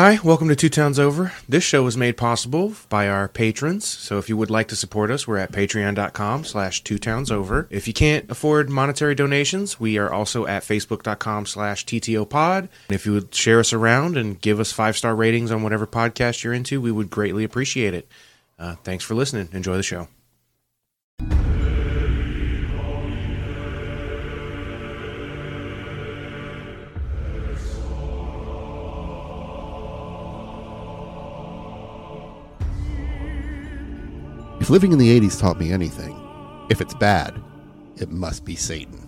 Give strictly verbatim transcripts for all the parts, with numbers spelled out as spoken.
Hi, welcome to Two Towns Over. This show is made possible by our patrons, so if you would like to support us, we're at patreon.com slash two towns over. If you can't afford monetary donations, we are also at facebook.com slash ttopod. And if you would share us around and give us five-star ratings on whatever podcast you're into, we would greatly appreciate it. Uh, thanks for listening. Enjoy the show. If living in the eighties taught me anything, if it's bad, it must be Satan.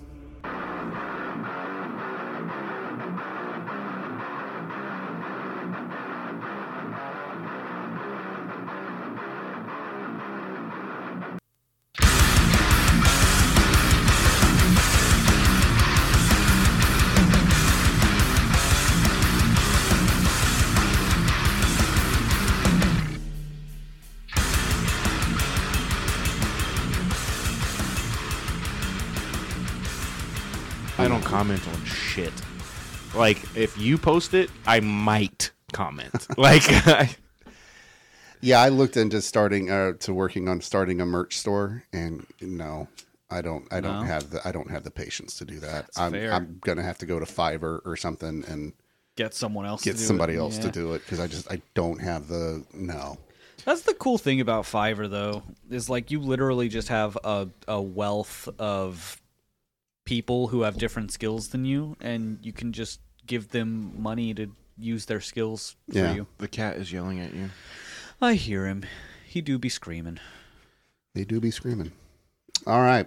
Comment on shit. Like, if you post it, I might comment. Like, I... yeah, I looked into starting uh, to working on starting a merch store, and no, I don't. I don't no. have the. I don't have the patience to do that. That's I'm, fair. I'm gonna have to go to Fiverr or something and get someone else. Get to do somebody it. else yeah. to do it because I just I don't have the no. That's the cool thing about Fiverr though is like you literally just have a a wealth of people who have different skills than you, and you can just give them money to use their skills for yeah. you. The cat is yelling at you. I hear him. He do be screaming. They do be screaming. All right.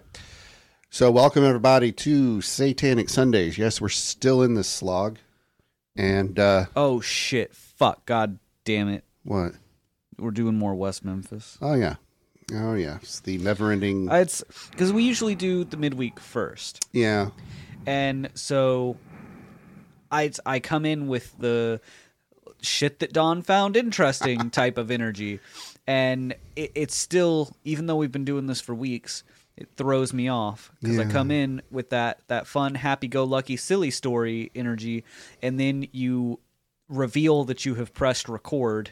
So welcome, everybody, to Satanic Sundays. Yes, we're still in this slog. And, uh... oh, shit. Fuck. God damn it. What? We're doing more West Memphis. Oh, yeah. Oh, yeah. It's the never-ending... Uh, it's because we usually do the midweek first. Yeah. And so I, I come in with the shit that Don found interesting type of energy. And it, it's still, even though we've been doing this for weeks, it throws me off. Because yeah. I come in with that, that fun, happy-go-lucky, silly story energy, and then you... reveal that you have pressed record,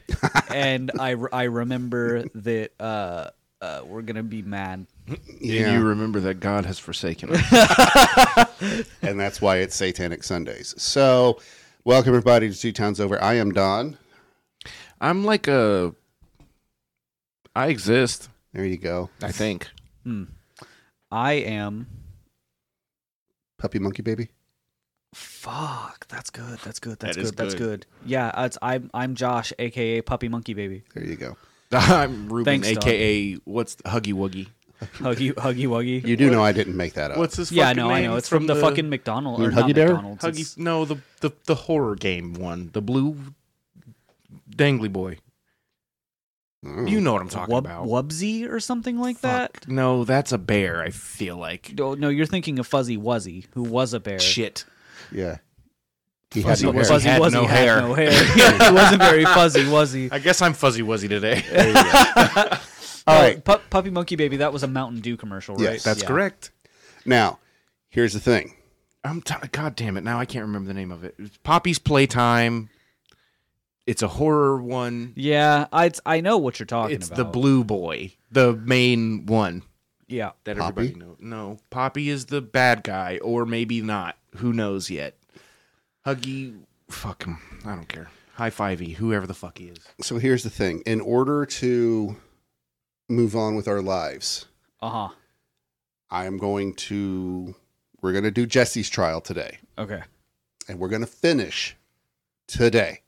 and I, re- I remember that uh, uh, we're gonna be mad. Yeah. And you remember that God has forsaken us, and that's why it's Satanic Sundays. So, welcome everybody to Two Towns Over. I am Don. I'm like a. I exist. There you go. I think. Hmm. I am. Puppy monkey baby. Fuck, that's good. That's good. That's that good. good. That's good. Yeah, it's, I'm I'm Josh, aka Puppy Monkey Baby. There you go. I'm Ruben, Thanks, aka Doug. What's the, Huggy Wuggy? Huggy Huggy Wuggy. You do know I didn't make that up. What's this? Yeah, no, name? I know. It's from, from the, the fucking McDonald's. Or Huggy Bear? McDonald's. Huggy, no, the, the the horror game one, the blue dangly boy. Mm. You know what I'm talking Wub- about. Wubsy or something like Fuck. that? No, that's a bear. I feel like. No, no, you're thinking of Fuzzy Wuzzy, who was a bear. Shit. Yeah. He fuzzy had no fuzzy hair. He had no hair. Had no hair. He wasn't very fuzzy, was he? I guess I'm Fuzzy Wuzzy today. All right. Pu- Puppy Monkey Baby, that was a Mountain Dew commercial, right? Yes, that's yeah. correct. Now, here's the thing. I'm t- God damn it. Now I can't remember the name of it. It's Poppy's Playtime. It's a horror one. Yeah, I, I know what you're talking it's about. It's the blue boy, the main one. Yeah. That Poppy? Everybody knows. No, Poppy is the bad guy, or maybe not. Who knows yet? Huggy, fuck him. I don't care. High fivey, whoever the fuck he is. So here's the thing. In order to move on with our lives, uh-huh. I'm going to, we're going to do Jesse's trial today. Okay. And we're going to finish today.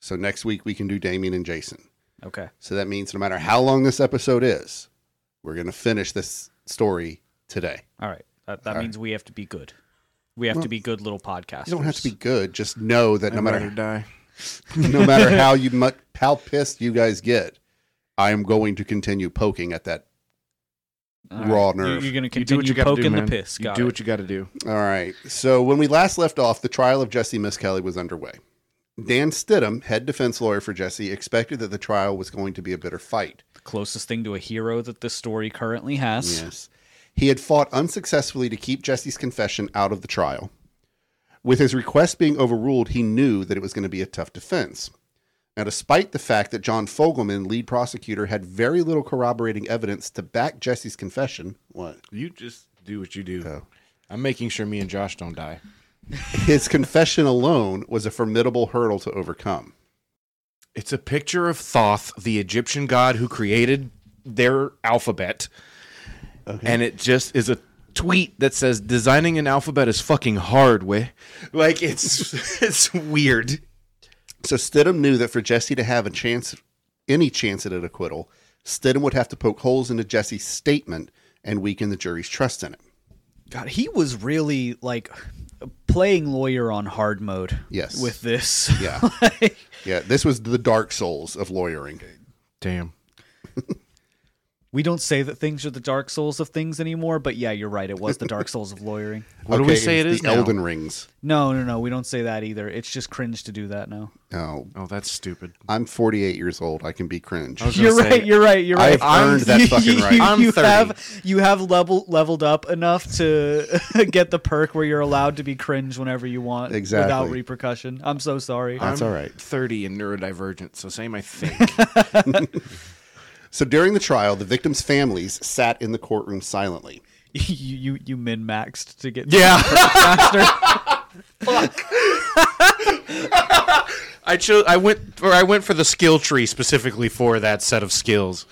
So next week we can do Damien and Jason. Okay. So that means no matter how long this episode is, we're going to finish this story today. All right. That, that All means right. we have to be good. We have well, to be good little podcasters. You don't have to be good. Just know that no I'd matter die. no matter how you mu- how pissed you guys get, I am going to continue poking at that All raw right. nerve. You're going to continue poking the piss. You do what you got to do. All right. So when we last left off, the trial of Jesse Miskelley was underway. Dan Stidham, head defense lawyer for Jesse, expected that the trial was going to be a bitter fight. The closest thing to a hero that this story currently has. Yes. He had fought unsuccessfully to keep Jesse's confession out of the trial. With his request being overruled, he knew that it was going to be a tough defense. Now, despite the fact that John Fogelman, lead prosecutor, had very little corroborating evidence to back Jesse's confession. What? You just do what you do. Oh. I'm making sure me and Josh don't die. His confession alone was a formidable hurdle to overcome. It's a picture of Thoth, the Egyptian god who created their alphabet. Okay. And it just is a tweet that says, designing an alphabet is fucking hard, weh. Like, it's it's weird. So Stidham knew that for Jesse to have a chance, any chance at an acquittal, Stidham would have to poke holes into Jesse's statement and weaken the jury's trust in it. God, he was really, like, playing lawyer on hard mode. Yes. With this. Yeah. like... Yeah, this was the Dark Souls of lawyering. Damn. We don't say that things are the Dark Souls of things anymore, but yeah, you're right. It was the Dark Souls of lawyering. What okay, do we say it is the now? Elden Rings. No, no, no. We don't say that either. It's just cringe to do that now. Oh. Oh, that's stupid. I'm forty-eight years old. I can be cringe. You're right, say, you're right. You're right. I've earned that you, fucking right. You, I'm you thirty. Have, you have level, leveled up enough to get the perk where you're allowed to be cringe whenever you want. Exactly. Without repercussion. I'm so sorry. That's I'm all right. thirty and neurodivergent, so same I think. So during the trial, the victims' families sat in the courtroom silently. You you, you min-maxed to get yeah faster. Fuck. I chose. I went or I went for the skill tree specifically for that set of skills.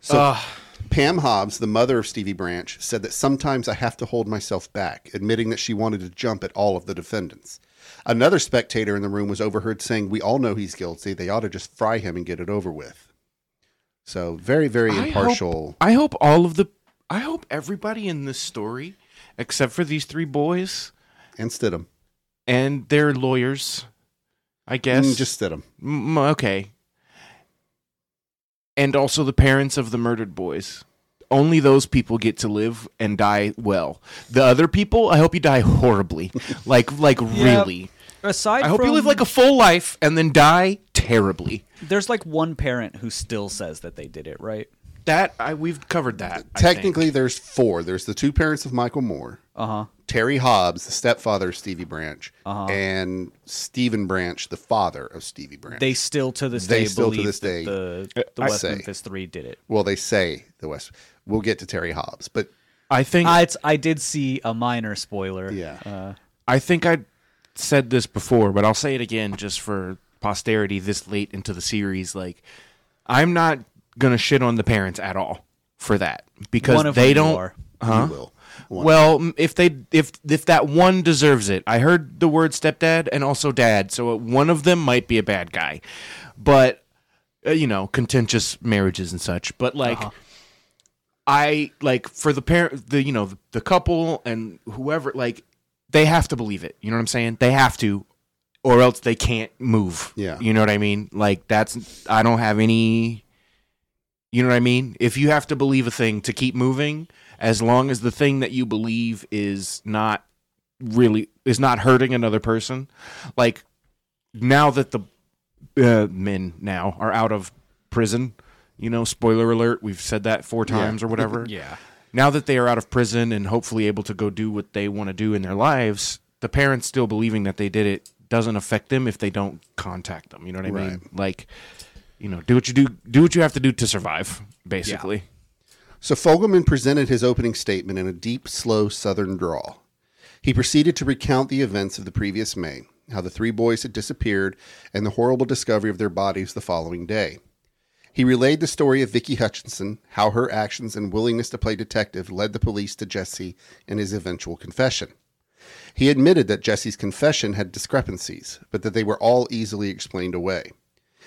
So uh, Pam Hobbs, the mother of Stevie Branch, said that sometimes I have to hold myself back, admitting that she wanted to jump at all of the defendants. Another spectator in the room was overheard saying, "We all know he's guilty. They ought to just fry him and get it over with." So very, very impartial. I hope, I hope all of the, I hope everybody in this story, except for these three boys, and Stidham, and their lawyers, I guess, mm, just Stidham. Mm, okay, and also the parents of the murdered boys. Only those people get to live and die well. The other people, I hope you die horribly, like like yeah. really. Aside I hope from, you live like a full life and then die terribly. There's like one parent who still says that they did it, right? That I we've covered that. Technically, there's four. There's the two parents of Michael Moore, uh-huh. Terry Hobbs, the stepfather of Stevie Branch, uh-huh. and Stephen Branch, the father of Stevie Branch. They still to this they day still believe to this day, the, the West say, Memphis Three did it. Well, they say the West. We'll get to Terry Hobbs, but I think I, it's, I did see a minor spoiler. Yeah, uh, I think I. said this before, but I'll say it again just for posterity this late into the series. Like, I'm not going to shit on the parents at all for that because they don't. Huh? Will. Well, if they if if that one deserves it. I heard the word stepdad and also dad, so one of them might be a bad guy. But uh, you know, contentious marriages and such. But like uh-huh. I like for the parent, the you know, the, the couple and whoever like they have to believe it. You know what I'm saying? They have to, or else they can't move. Yeah. You know what I mean? Like, that's, I don't have any, you know what I mean? If you have to believe a thing to keep moving, as long as the thing that you believe is not really, is not hurting another person. Like, now that the uh, men now are out of prison, you know, spoiler alert, we've said that four times yeah. or whatever. yeah. Now that they are out of prison and hopefully able to go do what they want to do in their lives, the parents still believing that they did it doesn't affect them if they don't contact them. You know what I right. mean? Like, you know, do what you do, do what you have to do to survive, basically. Yeah. So Fogelman presented his opening statement in a deep, slow Southern drawl. He proceeded to recount the events of the previous May, how the three boys had disappeared, and the horrible discovery of their bodies the following day. He relayed the story of Vicki Hutchinson, how her actions and willingness to play detective led the police to Jesse and his eventual confession. He admitted that Jesse's confession had discrepancies, but that they were all easily explained away.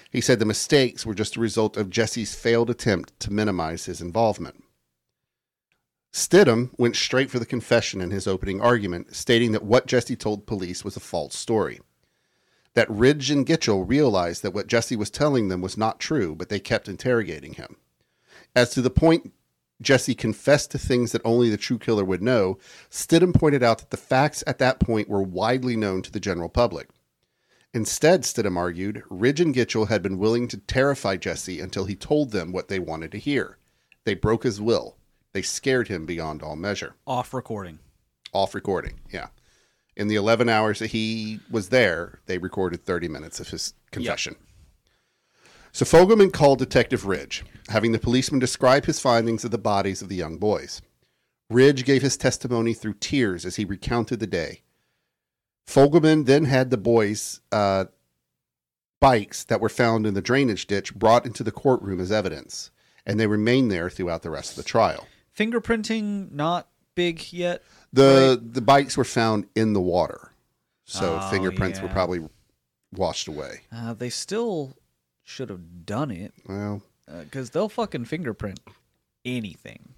He said the mistakes were just a result of Jesse's failed attempt to minimize his involvement. Stidham went straight for the confession in his opening argument, stating that what Jesse told police was a false story. That Ridge and Gitchell realized that what Jesse was telling them was not true, but they kept interrogating him. As to the point Jesse confessed to things that only the true killer would know, Stidham pointed out that the facts at that point were widely known to the general public. Instead, Stidham argued, Ridge and Gitchell had been willing to terrify Jesse until he told them what they wanted to hear. They broke his will. They scared him beyond all measure. Off recording. Off recording, yeah. in the eleven hours that he was there, they recorded thirty minutes of his confession. Yep. So Fogelman called Detective Ridge, having the policeman describe his findings of the bodies of the young boys. Ridge gave his testimony through tears as he recounted the day. Fogelman then had the boys' uh, bikes that were found in the drainage ditch brought into the courtroom as evidence, and they remained there throughout the rest of the trial. Fingerprinting, not big yet? The right? The bikes were found in the water, so oh, fingerprints yeah. were probably washed away. Uh, they still should have done it. Well, because uh, they'll fucking fingerprint anything.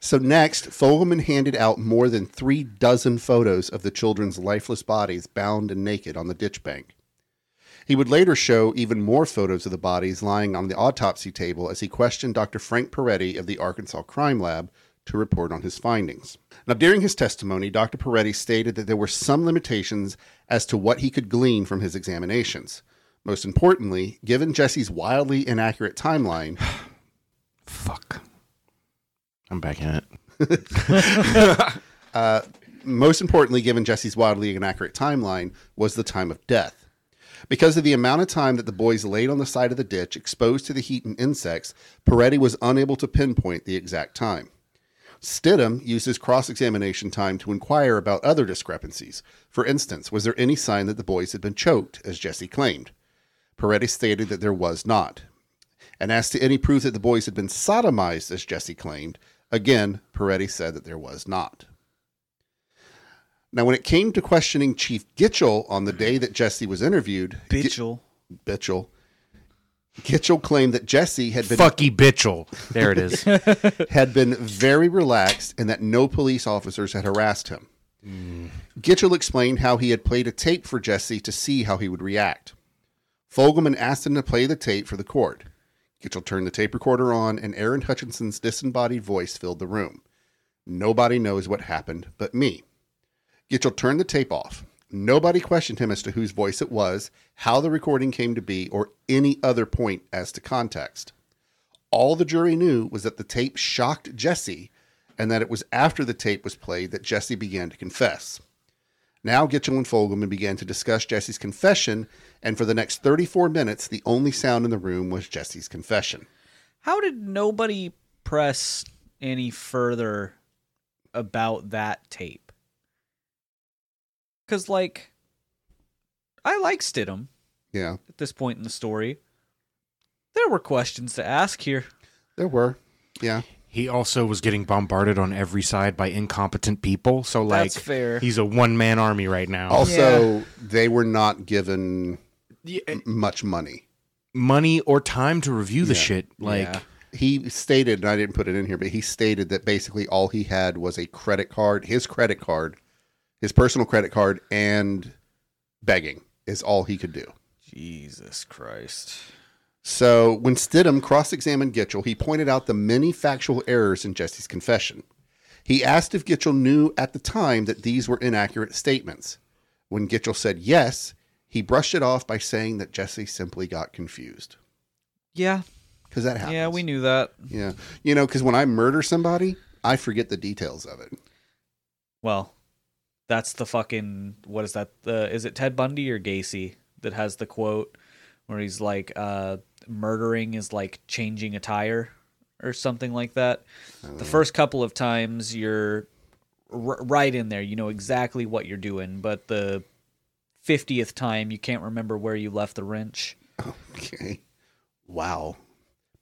So next, Fogelman handed out more than three dozen photos of the children's lifeless bodies bound and naked on the ditch bank. He would later show even more photos of the bodies lying on the autopsy table as he questioned Doctor Frank Peretti of the Arkansas Crime Lab to report on his findings. Now, during his testimony, Doctor Peretti stated that there were some limitations as to what he could glean from his examinations. Most importantly, given Jesse's wildly inaccurate timeline... Fuck. I'm back in it. uh, most importantly, given Jesse's wildly inaccurate timeline, was the time of death. Because of the amount of time that the boys laid on the side of the ditch, exposed to the heat and insects, Peretti was unable to pinpoint the exact time. Stidham used his cross-examination time to inquire about other discrepancies. For instance, was there any sign that the boys had been choked, as Jesse claimed? Peretti stated that there was not. And as to any proof that the boys had been sodomized, as Jesse claimed, again, Peretti said that there was not. Now, when it came to questioning Chief Gitchell on the day that Jesse was interviewed... Bitchell. Bitchell. Gitchell claimed that Jesse had been... Fucky Bitchell. There it is. ...had been very relaxed and that no police officers had harassed him. Mm. Gitchell explained how he had played a tape for Jesse to see how he would react. Fogelman asked him to play the tape for the court. Gitchell turned the tape recorder on, and Aaron Hutchinson's disembodied voice filled the room. Nobody knows what happened but me. Gitchell turned the tape off. Nobody questioned him as to whose voice it was, how the recording came to be, or any other point as to context. All the jury knew was that the tape shocked Jesse, and that it was after the tape was played that Jesse began to confess. Now Gitchell and Fogelman began to discuss Jesse's confession, and for the next thirty-four minutes, the only sound in the room was Jesse's confession. How did nobody press any further about that tape? Because, like, I like Stidham. Yeah. At this point in the story, there were questions to ask here. There were, yeah. He also was getting bombarded on every side by incompetent people. So, like, that's fair. He's a one-man army right now. Also, yeah. They were not given yeah. m- much money. Money or time to review the yeah. shit. Like yeah. He stated, and I didn't put it in here, but he stated that basically all he had was a credit card, his credit card, his personal credit card, and begging is all he could do. Jesus Christ. So when Stidham cross-examined Gitchell, he pointed out the many factual errors in Jesse's confession. He asked if Gitchell knew at the time that these were inaccurate statements. When Gitchell said yes, he brushed it off by saying that Jesse simply got confused. Yeah. Because that happens. Yeah, we knew that. Yeah. You know, because when I murder somebody, I forget the details of it. Well, that's the fucking, what is that? Uh, is it Ted Bundy or Gacy that has the quote where he's like, uh, murdering is like changing a tire or something like that. The first couple of times you're r- right in there, you know exactly what you're doing, but the fiftieth time you can't remember where you left the wrench. Okay. Wow.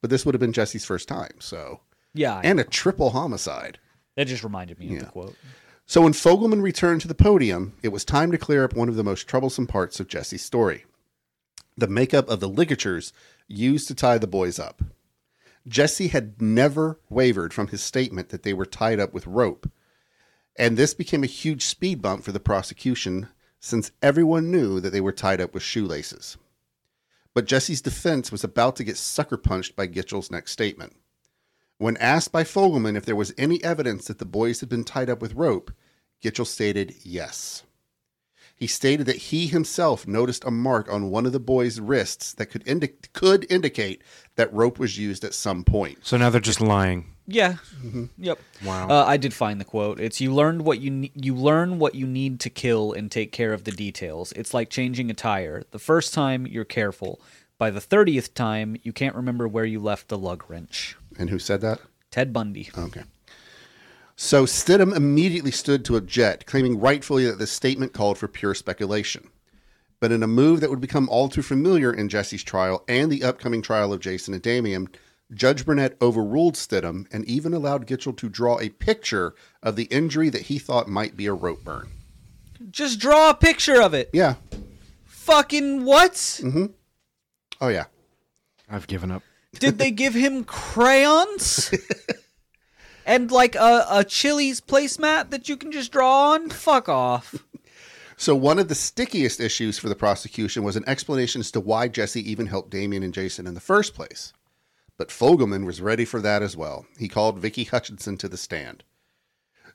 But this would have been Jesse's first time, so. Yeah. I and know. A triple homicide. That just reminded me yeah. of the quote. So when Fogelman returned to the podium, it was time to clear up one of the most troublesome parts of Jesse's story. The makeup of the ligatures used to tie the boys up. Jesse had never wavered from his statement that they were tied up with rope. And this became a huge speed bump for the prosecution since everyone knew that they were tied up with shoelaces. But Jesse's defense was about to get sucker punched by Gitchell's next statement. When asked by Fogelman if there was any evidence that the boys had been tied up with rope, Gitchell stated yes. he stated that he himself noticed a mark on one of the boys' wrists that could indi- could indicate that rope was used at some point. So now they're just lying. Yeah. Mm-hmm. Yep. Wow. Uh, I did find the quote. It's you learned what you ne- you learn what you need to kill and take care of the details. It's like changing a tire. The first time you're careful. By the thirtieth time, you can't remember where you left the lug wrench. And who said that? Ted Bundy. Okay. So Stidham immediately stood to object, claiming rightfully that this statement called for pure speculation. But in a move that would become all too familiar in Jesse's trial and the upcoming trial of Jason and Damien, Judge Burnett overruled Stidham and even allowed Gitchell to draw a picture of the injury that he thought might be a rope burn. Just draw a picture of it. Yeah. Fucking what? Mm-hmm. Oh, yeah. I've given up. Did they give him crayons? And, like, a, a Chili's placemat that you can just draw on? Fuck off. So one of the stickiest issues for the prosecution was an explanation as to why Jesse even helped Damien and Jason in the first place. But Fogelman was ready for that as well. He called Vicki Hutchinson to the stand.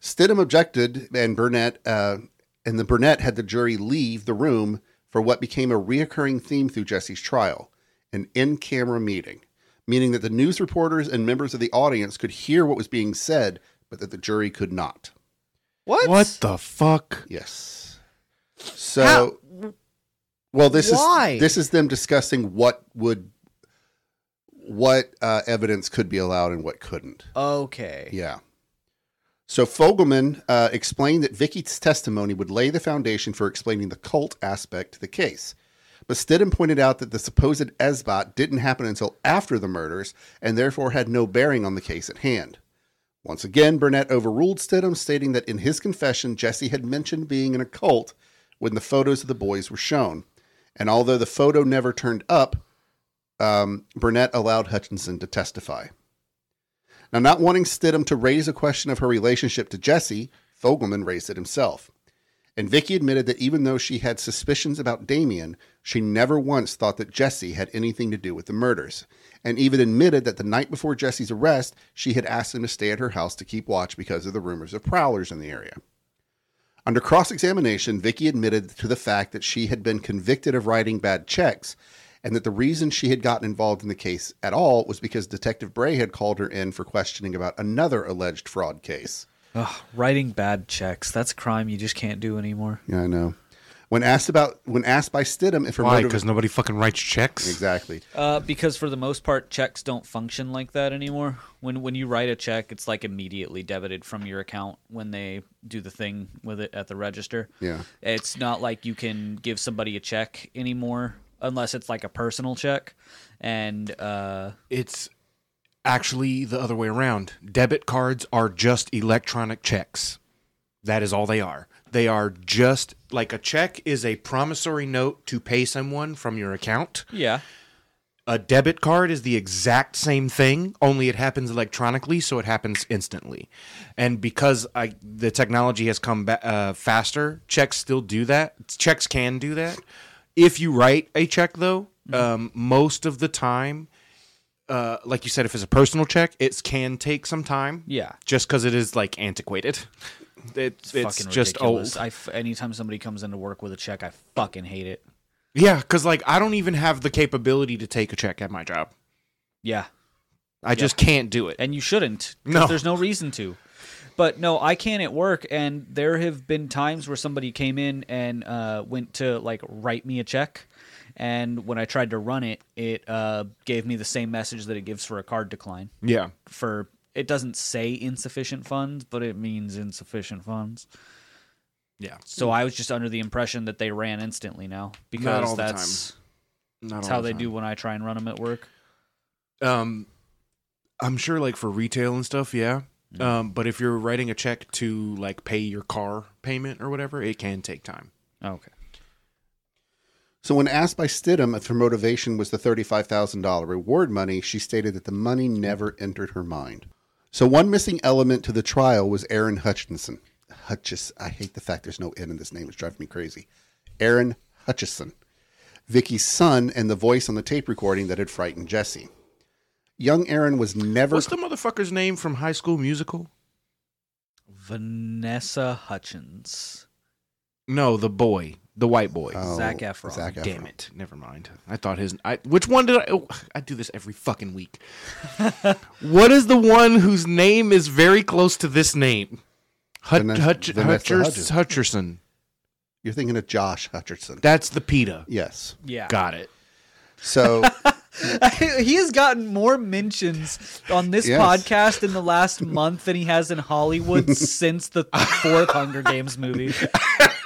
Stidham objected, and Burnett, uh, and the Burnett had the jury leave the room for what became a reoccurring theme through Jesse's trial, an in-camera meeting, meaning that the news reporters and members of the audience could hear what was being said, but that the jury could not. What? What the fuck? Yes. So, How? well, this Why? is this is them discussing what would, what uh, evidence could be allowed and what couldn't. Okay. Yeah. So Fogelman uh, explained that Vicki's testimony would lay the foundation for explaining the cult aspect to the case. But Stidham pointed out that the supposed esbot didn't happen until after the murders and therefore had no bearing on the case at hand. Once again, Burnett overruled Stidham, stating that in his confession, Jesse had mentioned being in a cult when the photos of the boys were shown. And although the photo never turned up, um, Burnett allowed Hutchinson to testify. Now, not wanting Stidham to raise a question of her relationship to Jesse, Fogelman raised it himself. And Vicki admitted that even though she had suspicions about Damien, she never once thought that Jesse had anything to do with the murders, and even admitted that the night before Jesse's arrest, she had asked him to stay at her house to keep watch because of the rumors of prowlers in the area. Under cross-examination, Vicki admitted to the fact that she had been convicted of writing bad checks, and that the reason she had gotten involved in the case at all was because Detective Bray had called her in for questioning about another alleged fraud case. Ugh, writing bad checks. That's a crime you just can't do anymore. Yeah, I know. When asked about, when asked by Stidham if her Why, motive... Why, because nobody fucking writes checks? Exactly. Uh, because for the most part, checks don't function like that anymore. When when you write a check, it's like immediately debited from your account when they do the thing with it at the register. Yeah. It's not like you can give somebody a check anymore, unless it's like a personal check. And uh, it's actually the other way around. Debit cards are just electronic checks. That is all they are. They are just like a check is a promissory note to pay someone from your account. Yeah. A debit card is the exact same thing, only it happens electronically, so it happens instantly. And because I, the technology has come ba- uh, faster, checks still do that. Checks can do that. If you write a check, though, mm-hmm. um, most of the time, uh, like you said, if it's a personal check, it can take some time. Yeah. Just because it is, like, antiquated. It, it's it's fucking just ridiculous. old. I f- anytime somebody comes into work with a check, I fucking hate it. Yeah, because, like, I don't even have the capability to take a check at my job. Yeah. I yeah. just can't do it. And you shouldn't. No. There's no reason to. But no, I can at work, and there have been times where somebody came in and uh, went to like write me a check, and when I tried to run it, it uh, gave me the same message that it gives for a card decline. Yeah. For it doesn't say insufficient funds, but it means insufficient funds. Yeah. So I was just under the impression that they ran instantly now because Not all that's the time. Not that's all how the time. They do when I try and run them at work. Um, I'm sure like for retail and stuff, yeah. Um, but if you're writing a check to like pay your car payment or whatever, it can take time. Okay. So when asked by Stidham if her motivation was the thirty-five thousand dollars reward money, she stated that the money never entered her mind. So one missing element to the trial was Aaron Hutchinson. Hutchis. I hate the fact there's no N in this name. It's driving me crazy. Aaron Hutchinson, Vicki's son and the voice on the tape recording that had frightened Jesse. Young Aaron was never... What's the motherfucker's name from High School Musical? Vanessa Hutchins. No, the boy. The white boy. Oh, Zac Efron. Zac Efron. Damn it. Never mind. I thought his... I, which one did I... Oh, I do this every fucking week. What is the one whose name is very close to this name? Hut, Hutch, Hutch, Hutchers, Hutcherson. You're thinking of Josh Hutcherson. That's the PETA. Yes. Yeah. Got it. So... He has gotten more mentions on this yes. podcast in the last month than he has in Hollywood since the fourth Hunger Games movie.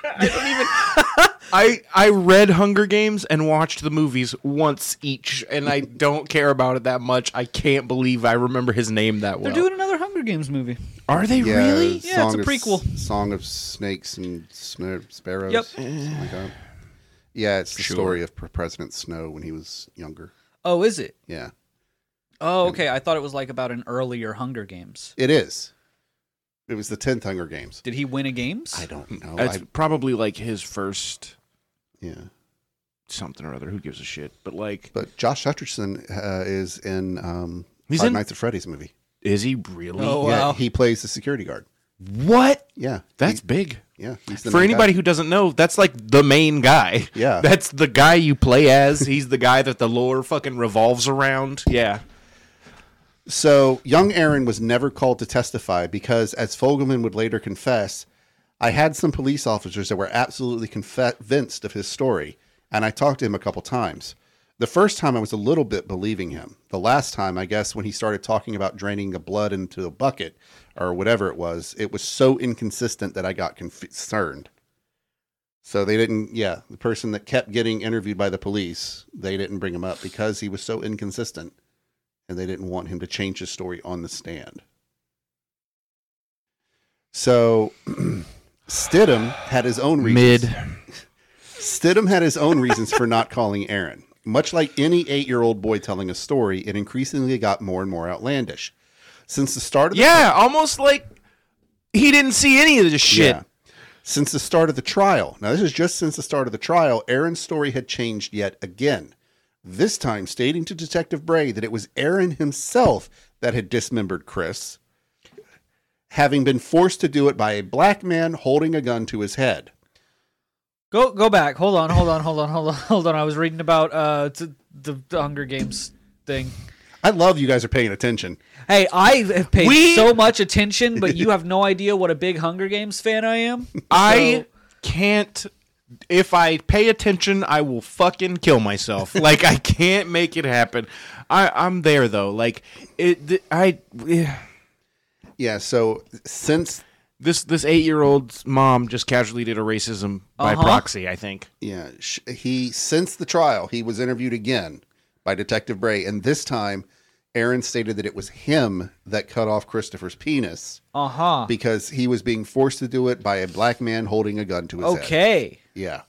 I don't even... I, I read Hunger Games and watched the movies once each, and I don't care about it that much. I can't believe I remember his name that well. They're doing another Hunger Games movie. Are they yeah, really? Yeah, it's a prequel. Of, Song of Snakes and Sn- Sparrows. Yep. Something like that. Yeah, it's the sure. story of President Snow when he was younger. Oh, is it? Yeah. Oh, okay. And I thought it was like about an earlier Hunger Games. It is. It was the tenth Hunger Games. Did he win a Games? I don't know. It's I... probably like his first. Yeah. Something or other. Who gives a shit? But like. But Josh Hutcherson uh, is in um, Five in... Nights at Freddy's movie. Is he really? Oh, yeah, wow. He plays the security guard. What? Yeah. That's he... big. Yeah. For anybody guy. who doesn't know, that's like the main guy. Yeah. That's the guy you play as. He's the guy that the lore fucking revolves around. Yeah. So young Aaron was never called to testify because, as Fogelman would later confess, I had some police officers that were absolutely convinced of his story, and I talked to him a couple times. The first time I was a little bit believing him. The last time, I guess, when he started talking about draining the blood into a bucket or whatever it was, it was so inconsistent that I got concerned. So they didn't, yeah, the person that kept getting interviewed by the police, they didn't bring him up because he was so inconsistent and they didn't want him to change his story on the stand. So Stidham had his own reasons. Mid. Stidham had his own reasons for not calling Aaron. Much like any eight-year-old boy telling a story, it increasingly got more and more outlandish. Since the start of the Yeah, trial, almost like he didn't see any of this shit. Yeah. Since the start of the trial. Now, this is just since the start of the trial, Aaron's story had changed yet again. This time, stating to Detective Bray that it was Aaron himself that had dismembered Chris, having been forced to do it by a black man holding a gun to his head. Go go back. Hold on, hold on, hold on, hold on, hold on. I was reading about uh t- the, the Hunger Games thing. I love you guys are paying attention. Hey, I have paid we... so much attention, but you have no idea what a big Hunger Games fan I am. So... I can't. If I pay attention, I will fucking kill myself. Like, I can't make it happen. I, I'm there, though. Like, it. I... Yeah, so since... This this eight-year-old's mom just casually did a racism by uh-huh. proxy, I think. Yeah. He since the trial, he was interviewed again by Detective Bray, and this time, Aaron stated that it was him that cut off Christopher's penis uh-huh. because he was being forced to do it by a black man holding a gun to his okay. head. Okay. Yeah.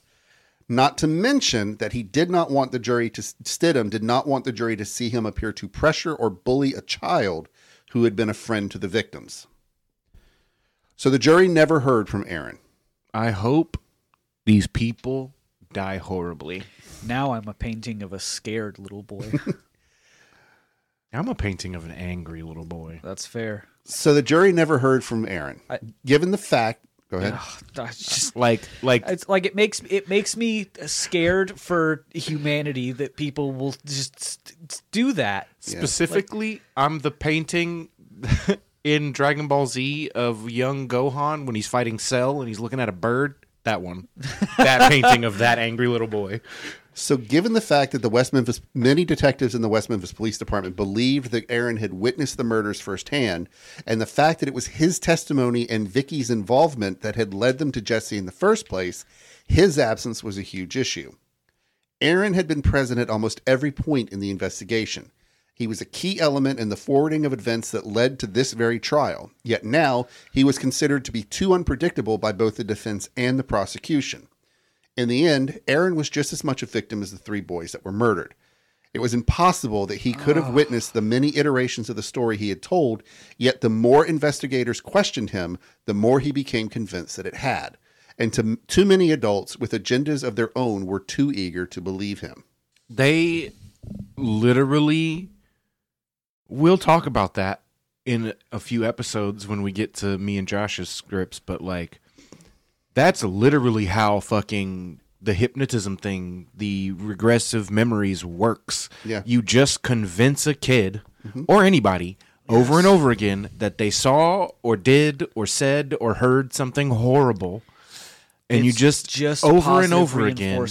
Not to mention that he did not want the jury to... Stidham did not want the jury to see him appear to pressure or bully a child who had been a friend to the victims. So the jury never heard from Aaron. I hope these people die horribly. Now I'm a painting of a scared little boy. I'm a painting of an angry little boy. That's fair. So the jury never heard from Aaron. I, Given the fact, go ahead. Uh, just, like, like it's like it makes it makes me scared for humanity that people will just do that. Specifically, like, I'm the painting. In Dragon Ball Z of young Gohan when he's fighting Cell and he's looking at a bird, that one, that painting of that angry little boy. So given the fact that the West Memphis, many detectives in the West Memphis Police Department believed that Aaron had witnessed the murders firsthand, and the fact that it was his testimony and Vicky's involvement that had led them to Jesse in the first place, his absence was a huge issue. Aaron had been present at almost every point in the investigation. He was a key element in the forwarding of events that led to this very trial. Yet now, he was considered to be too unpredictable by both the defense and the prosecution. In the end, Aaron was just as much a victim as the three boys that were murdered. It was impossible that he could have witnessed the many iterations of the story he had told, yet the more investigators questioned him, the more he became convinced that it had. And to, too many adults with agendas of their own were too eager to believe him. They literally... We'll talk about that in a few episodes when we get to me and Josh's scripts, but like, that's literally how fucking the hypnotism thing, the regressive memories works. Yeah. You just convince a kid mm-hmm. or anybody yes. over and over again that they saw or did or said or heard something horrible. And it's you just, just over and over again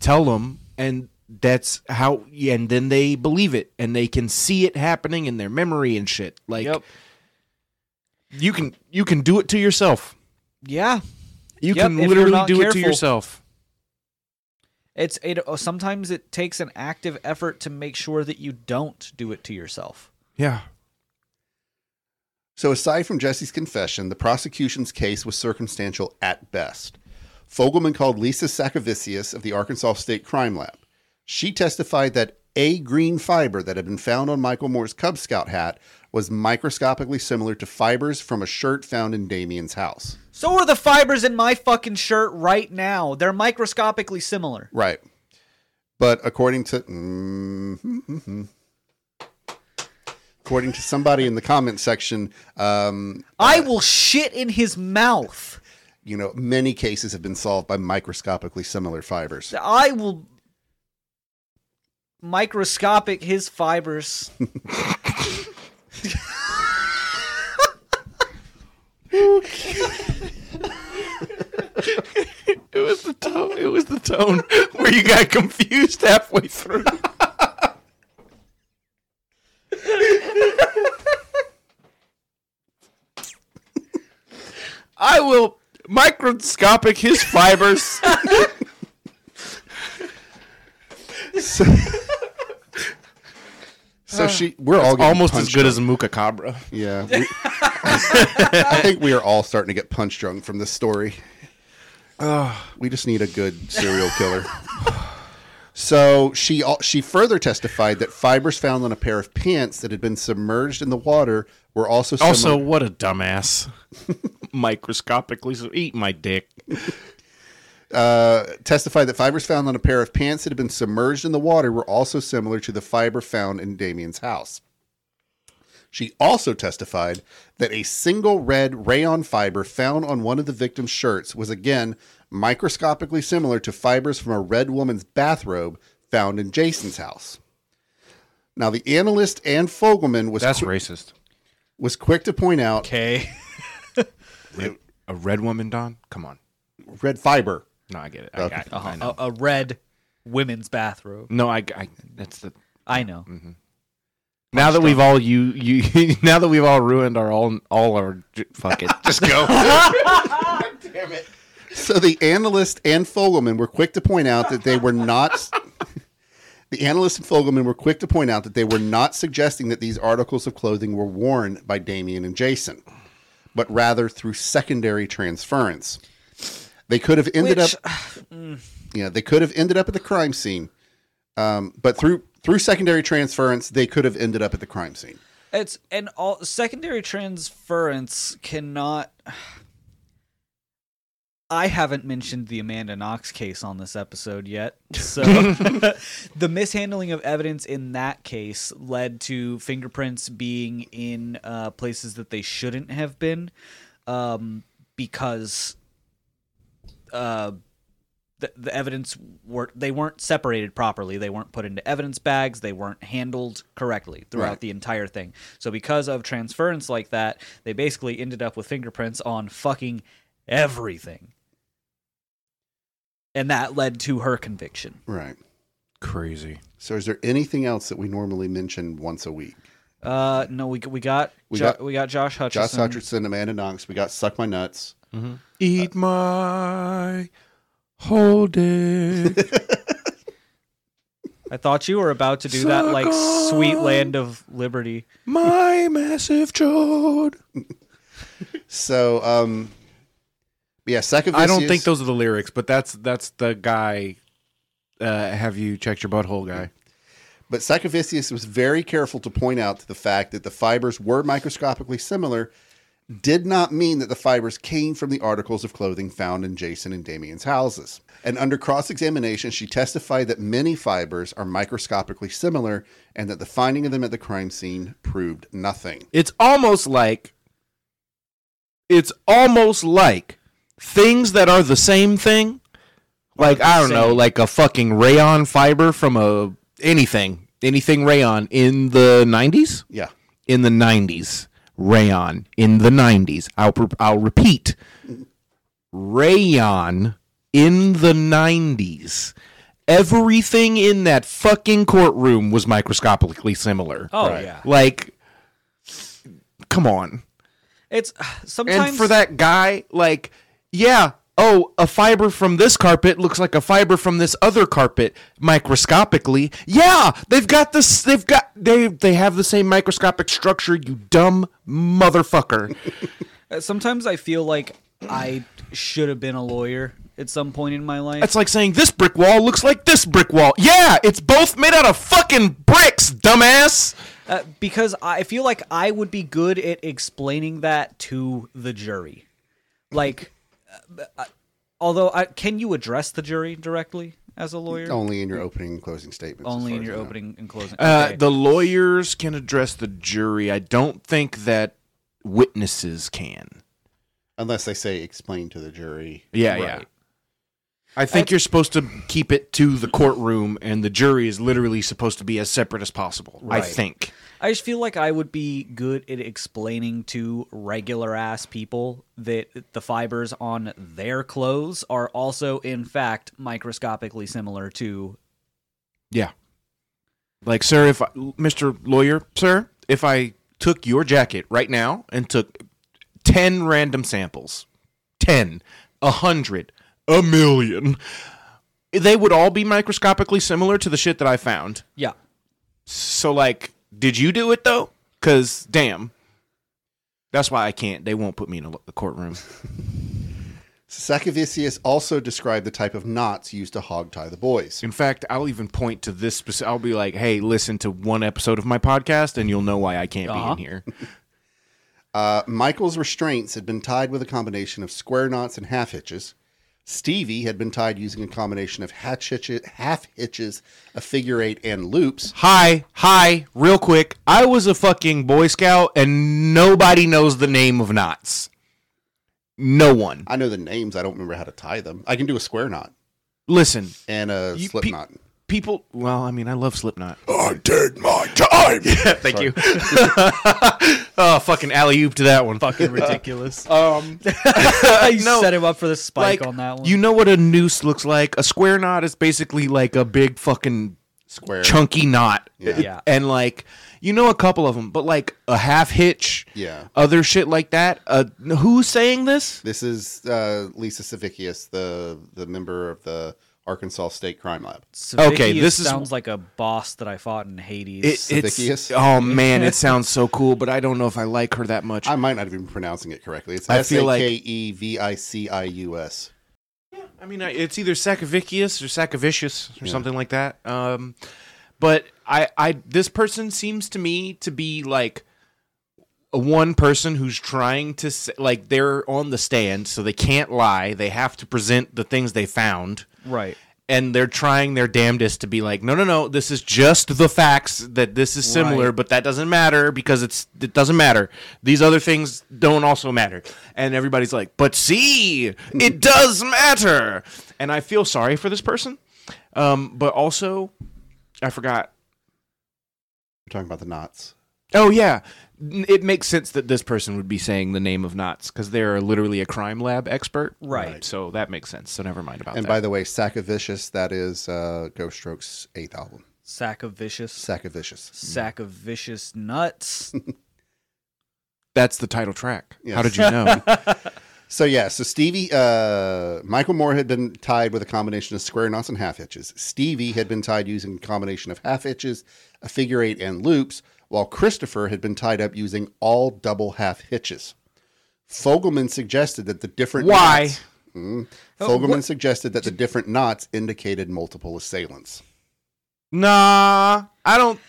tell them, and that's how, and then they believe it, and they can see it happening in their memory and shit. Like, yep. you can you can do it to yourself. Yeah. You yep, can literally do careful. It to yourself. It's it. Sometimes it takes an active effort to make sure that you don't do it to yourself. Yeah. So aside from Jesse's confession, the prosecution's case was circumstantial at best. Fogelman called Lisa Sakevicius of the Arkansas State Crime Lab. She testified that a green fiber that had been found on Michael Moore's Cub Scout hat was microscopically similar to fibers from a shirt found in Damien's house. So are the fibers in my fucking shirt right now. They're microscopically similar. Right. But according to... Mm-hmm, mm-hmm. According to somebody in the comment section... Um, I uh, will shit in his mouth. You know, many cases have been solved by microscopically similar fibers. I will... Microscopic his fibers... It was the tone. It was the tone where you got confused halfway through. I will microscopic his fibers. so, So she, we're That's all getting almost as good drunk. As a Mookacabra. Yeah, we, I think we are all starting to get punch drunk from this story. Uh, we just need a good serial killer. So she she further testified that fibers found on a pair of pants that had been submerged in the water were also similar. Also, what a dumbass! Microscopically, so eat my dick. Uh, testified that fibers found on a pair of pants that had been submerged in the water were also similar to the fiber found in Damien's house. She also testified that a single red rayon fiber found on one of the victim's shirts was again microscopically similar to fibers from a red woman's bathrobe found in Jason's house. Now, the analyst and Fogelman was that's qu- racist. Was quick to point out, okay, red, a red woman, Don, come on, red fiber. No, I get it. I, okay. I, I, I know. A, a red women's bathrobe. No, I, I that's the. I know. Mm-hmm. Now that we've all you you now that we've all ruined our all all our fuck it, just go. Damn it. So the analyst and Fogelman were quick to point out that they were not. The analyst and Fogelman were quick to point out that they were not suggesting that these articles of clothing were worn by Damien and Jason, but rather through secondary transference. They could have ended Which, up, mm. yeah. They could have ended up at the crime scene, um, but through through secondary transference, they could have ended up at the crime scene. It's and all secondary transference cannot. I haven't mentioned the Amanda Knox case on this episode yet, so the mishandling of evidence in that case led to fingerprints being in uh, places that they shouldn't have been, um, because. Uh, the, the evidence were they weren't separated properly. They weren't put into evidence bags. They weren't handled correctly throughout right. the entire thing. So because of transference like that, they basically ended up with fingerprints on fucking everything, and that led to her conviction. Right, crazy. So is there anything else that we normally mention once a week? Uh, no, we we got we jo- got we got Josh Hutcherson, Josh Hutcherson, Amanda Knox. We got Suck My Nuts. Mm-hmm. Eat my whole dick. I thought you were about to do Suck that like sweet land of liberty. My massive chode. So, um, yeah, Sakevicius. I don't think those are the lyrics, but that's that's the guy. Uh, have you checked your butthole, guy? But Sakevicius was very careful to point out to the fact that the fibers were microscopically similar. Did not mean that the fibers came from the articles of clothing found in Jason and Damien's houses. And under cross-examination, she testified that many fibers are microscopically similar and that the finding of them at the crime scene proved nothing. It's almost like, it's almost like things that are the same thing Like, I don't know, like a fucking rayon fiber from a anything, anything rayon in the nineties? Yeah. In the nineties. Rayon in the nineties. I'll I'll repeat. Rayon in the nineties. Everything in that fucking courtroom was microscopically similar. Oh, right? Yeah. Like, come on. It's sometimes. And for that guy, like, yeah. Oh, a fiber from this carpet looks like a fiber from this other carpet microscopically. Yeah, they've got this. They've got they. They have the same microscopic structure. You dumb motherfucker. Sometimes I feel like I should have been a lawyer at some point in my life. It's like saying this brick wall looks like this brick wall. Yeah, it's both made out of fucking bricks, dumbass. Uh, because I feel like I would be good at explaining that to the jury, like. Uh, although, I, can you address the jury directly as a lawyer? Only in your opening and closing statements. Only in your opening and closing. Okay. Uh, the lawyers can address the jury. I don't think that witnesses can, unless they say explain to the jury. Yeah, right. yeah. I think I, you're supposed to keep it to the courtroom, and the jury is literally supposed to be as separate as possible. Right. I think. I just feel like I would be good at explaining to regular-ass people that the fibers on their clothes are also, in fact, microscopically similar to... Yeah. Like, sir, if I, Mister Lawyer, sir, if I took your jacket right now and took ten random samples, ten, a hundred, a million, they would all be microscopically similar to the shit that I found. Yeah. So, like... Did you do it, though? Because, damn. That's why I can't. They won't put me in a, a courtroom. Sakevicius also described the type of knots used to hog-tie the boys. In fact, I'll even point to this. Speci- I'll be like, hey, listen to one episode of my podcast, and you'll know why I can't uh-huh. be in here. uh, Michael's restraints had been tied with a combination of square knots and half hitches. Stevie had been tied using a combination of half hitches, half hitches, a figure eight, and loops. Hi, hi, real quick. I was a fucking Boy Scout, and nobody knows the name of knots. No one. I know the names. I don't remember how to tie them. I can do a square knot. Listen. And a you, slip pe- knot. People, well, I mean, I love Slipknot. I did my time. Yeah, thank Sorry. you. Oh, fucking alley-oop to that one. Fucking ridiculous. Uh, um, you no, set him up for the spike like, on that one. You know what a noose looks like? A square knot is basically like a big fucking square chunky knot. Yeah. yeah. And like, you know a couple of them, but like a half hitch. Yeah. Other shit like that. Uh, who's saying this? This is uh, Lisa Sakevicius, the the member of the Arkansas State Crime Lab. Savicius okay, this is, sounds like a boss that I fought in Hades. It, it's, oh man, it sounds so cool, but I don't know if I like her that much. I might not even be pronouncing it correctly. It's S A K E V I C I U S. Yeah, I mean, it's either Sakevicius or Sakevicius or yeah. something like that. Um, but I, I, this person seems to me to be like one person who's trying to like they're on the stand, so they can't lie. They have to present the things they found. Right. And they're trying their damnedest to be like, no, no, no, this is just the facts that this is similar, right. but that doesn't matter because it's it doesn't matter. These other things don't also matter. And everybody's like, but see, it does matter. And I feel sorry for this person. Um, but also, I forgot. You're talking about the knots. Oh, yeah. It makes sense that this person would be saying the name of knots because they're literally a crime lab expert. Right. right. So that makes sense. So never mind about and that. And by the way, Sakevicius, that is uh, Ghost Stroke's eighth album. Sakevicius. Sakevicius. Sakevicius Nuts. That's the title track. Yes. How did you know? So, yeah. So Stevie, uh, Michael Moore had been tied with a combination of square knots and half hitches. Stevie had been tied using a combination of half hitches, a figure eight, and loops, while Christopher had been tied up using all double half hitches. Fogelman suggested that the different Why? knots... Mm, Fogelman oh, suggested that the different knots indicated multiple assailants. Nah, I don't...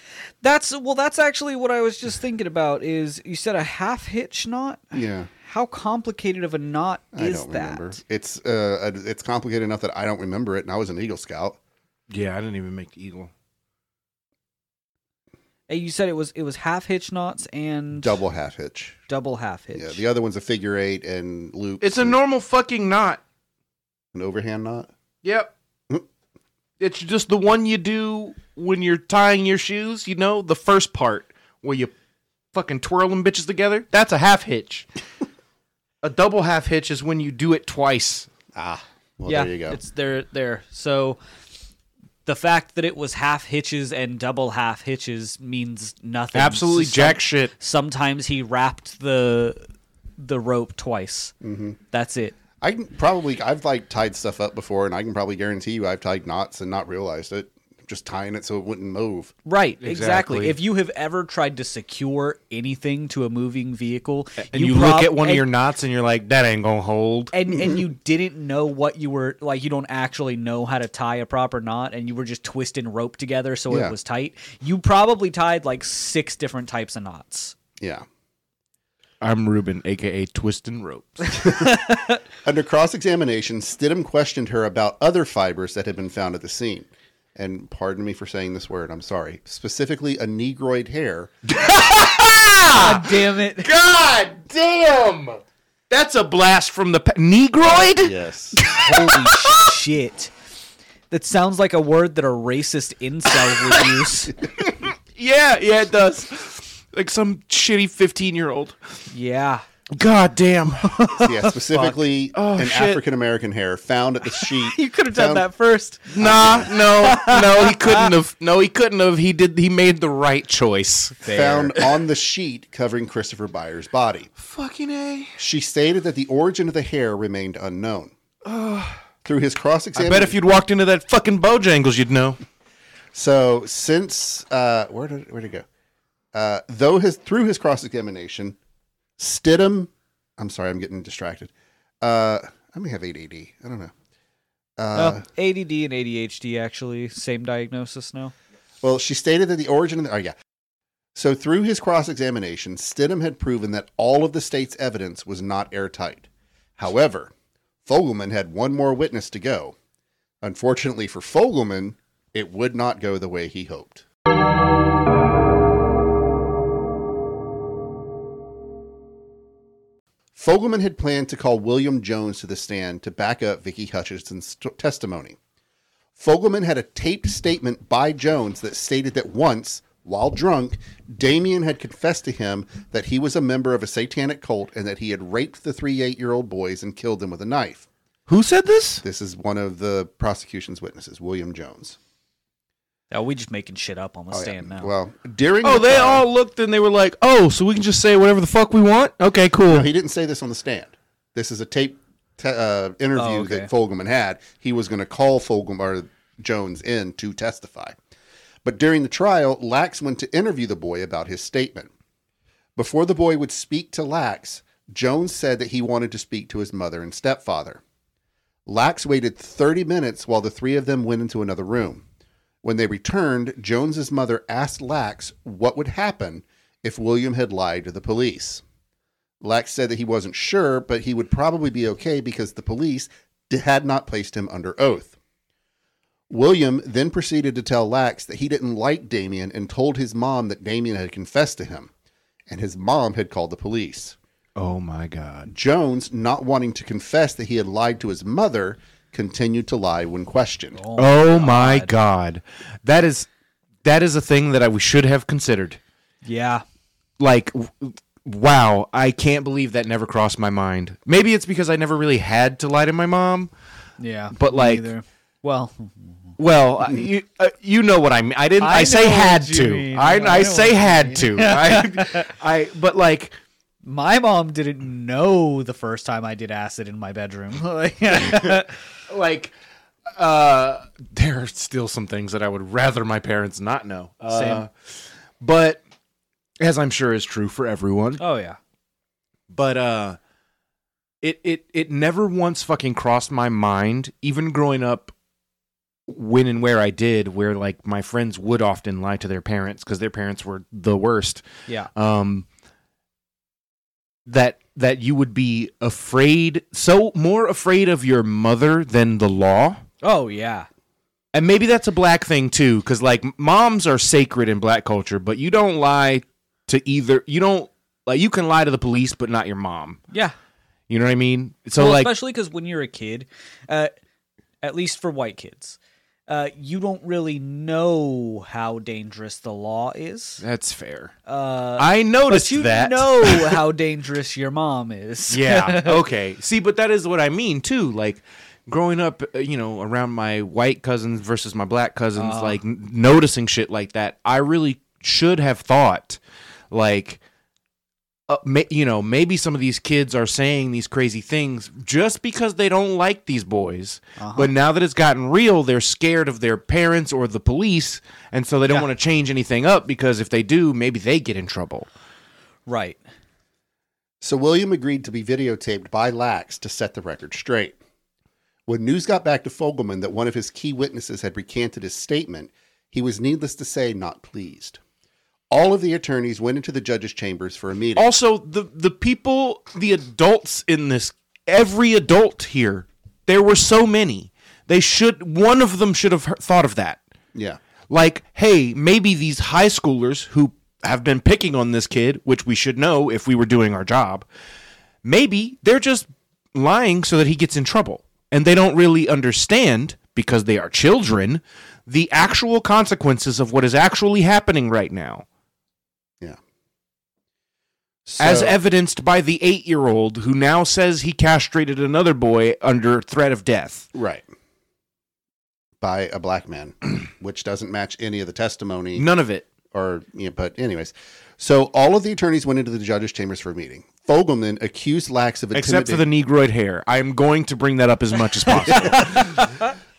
That's Well, that's actually what I was just thinking about, is you said a half hitch knot? Yeah. How complicated of a knot is I don't that? Remember. It's uh, It's complicated enough that I don't remember it, and I was an Eagle Scout. Yeah, I didn't even make the Eagle. You said it was it was half hitch knots and double half hitch. Double half hitch. Yeah, the other one's a figure eight and loop. It's a normal fucking knot. An overhand knot? Yep. It's just the one you do when you're tying your shoes, you know, the first part where you fucking twirl them bitches together. That's a half hitch. A double half hitch is when you do it twice. Ah, well, yeah, there you go. It's there, there. So the fact that it was half hitches and double half hitches means nothing. Absolutely Some, jack shit. Sometimes he wrapped the the rope twice. Mm-hmm. That's it. I can probably, I've like tied stuff up before, and I can probably guarantee you I've tied knots and not realized it. Just tying it so it wouldn't move. Right, exactly. exactly. If you have ever tried to secure anything to a moving vehicle, and you, you prob- look at one and, of your knots and you're like, that ain't gonna hold. And and you didn't know what you were, like you don't actually know how to tie a proper knot, and you were just twisting rope together so yeah. it was tight. You probably tied like six different types of knots. Yeah. I'm Ruben, a k a. Twistin' Ropes. Under cross-examination, Stidham questioned her about other fibers that had been found at the scene. And pardon me for saying this word, I'm sorry. Specifically, a negroid hair. God damn it. God damn! That's a blast from the... Pa- negroid? Yes. Holy shit. That sounds like a word that a racist incel would use. Yeah, yeah, it does. Like some shitty fifteen-year-old. Yeah. God damn. Yeah, specifically oh, an shit. African-American hair found at the sheet. You could have found... done that first. Nah, no, no, he couldn't have. No, he couldn't have. He did. He made the right choice. Fair. Found on the sheet covering Christopher Byers' body. Fucking A. She stated that the origin of the hair remained unknown. Through his cross-examination. I bet if you'd walked into that fucking Bojangles, you'd know. So since, uh, where did, where'd it go? Uh, though his through his cross-examination, Stidham, I'm sorry, I'm getting distracted. Uh, I may have A D D. I don't know. Uh, oh, A D D and A D H D, actually. Same diagnosis now. Well, she stated that the origin of the... Oh, yeah. So through his cross-examination, Stidham had proven that all of the state's evidence was not airtight. However, Fogelman had one more witness to go. Unfortunately for Fogelman, it would not go the way he hoped. Fogelman had planned to call William Jones to the stand to back up Vicki Hutchinson's t- testimony. Fogelman had a taped statement by Jones that stated that once, while drunk, Damien had confessed to him that he was a member of a satanic cult and that he had raped the three eight-year-old boys and killed them with a knife. Who said this? This is one of the prosecution's witnesses, William Jones. Oh, we just making shit up on the oh, stand yeah. now. Well, during oh, the they time, all looked and they were like, "Oh, so we can just say whatever the fuck we want?" Okay, cool. No, he didn't say this on the stand. This is a tape te- uh, interview oh, okay. that Fogelman had. He was going to call Fogelman or Jones in to testify, but during the trial, Lax went to interview the boy about his statement. Before the boy would speak to Lax, Jones said that he wanted to speak to his mother and stepfather. Lax waited thirty minutes while the three of them went into another room. When they returned, Jones's mother asked Lax what would happen if William had lied to the police. Lax said that he wasn't sure, but he would probably be okay because the police had not placed him under oath. William then proceeded to tell Lax that he didn't like Damien and told his mom that Damien had confessed to him, and his mom had called the police. Oh my God. Jones, not wanting to confess that he had lied to his mother, continued to lie when questioned. Oh, oh my God. God. That is that is a thing that I we should have considered. Yeah. Like, w- wow, I can't believe that never crossed my mind. Maybe it's because I never really had to lie to my mom. Yeah. But like, either. well, well, uh, you uh, you know what I mean. I didn't. I, I say had to. I, I I say had to. I I but like. My mom didn't know the first time I did acid in my bedroom. Like, uh, there are still some things that I would rather my parents not know. Uh, Same. But, as I'm sure is true for everyone. Oh, yeah. But uh, it, it, it never once fucking crossed my mind, even growing up when and where I did, where, like, my friends would often lie to their parents because their parents were the worst. Yeah. Um. that that you would be afraid, so more afraid of your mother than the law. Oh, yeah. And maybe that's a black thing, too, because, like, moms are sacred in black culture, but you don't lie to either, you don't, like, you can lie to the police, but not your mom. Yeah. You know what I mean? So, well, like... Especially because when you're a kid, uh, at least for white kids, uh, you don't really know how dangerous the law is. That's fair. Uh, I noticed but you that. You know how dangerous your mom is. Yeah, okay. See, but that is what I mean, too. Like, growing up, you know, around my white cousins versus my black cousins, uh, like, n- noticing shit like that, I really should have thought, like... Uh, may, you know, maybe some of these kids are saying these crazy things just because they don't like these boys. Uh-huh. But now that it's gotten real, they're scared of their parents or the police, and so they don't yeah. want to change anything up because if they do, maybe they get in trouble. Right. So William agreed to be videotaped by Lax to set the record straight. When news got back to Fogelman that one of his key witnesses had recanted his statement, he was, needless to say, not pleased. All of the attorneys went into the judge's chambers for a meeting. Also, the, the people, the adults in this, every adult here, there were so many. They should, one of them should have thought of that. Yeah. Like, hey, maybe these high schoolers who have been picking on this kid, which we should know if we were doing our job, maybe they're just lying so that he gets in trouble. And they don't really understand, because they are children, the actual consequences of what is actually happening right now. So, as evidenced by the eight-year-old who now says he castrated another boy under threat of death. Right. By a black man, which doesn't match any of the testimony. None of it. Or, you know, but anyways. So all of the attorneys went into the judge's chambers for a meeting. Fogelman accused Lax of intimidating... Except for the Negroid hair. I am going to bring that up as much as possible.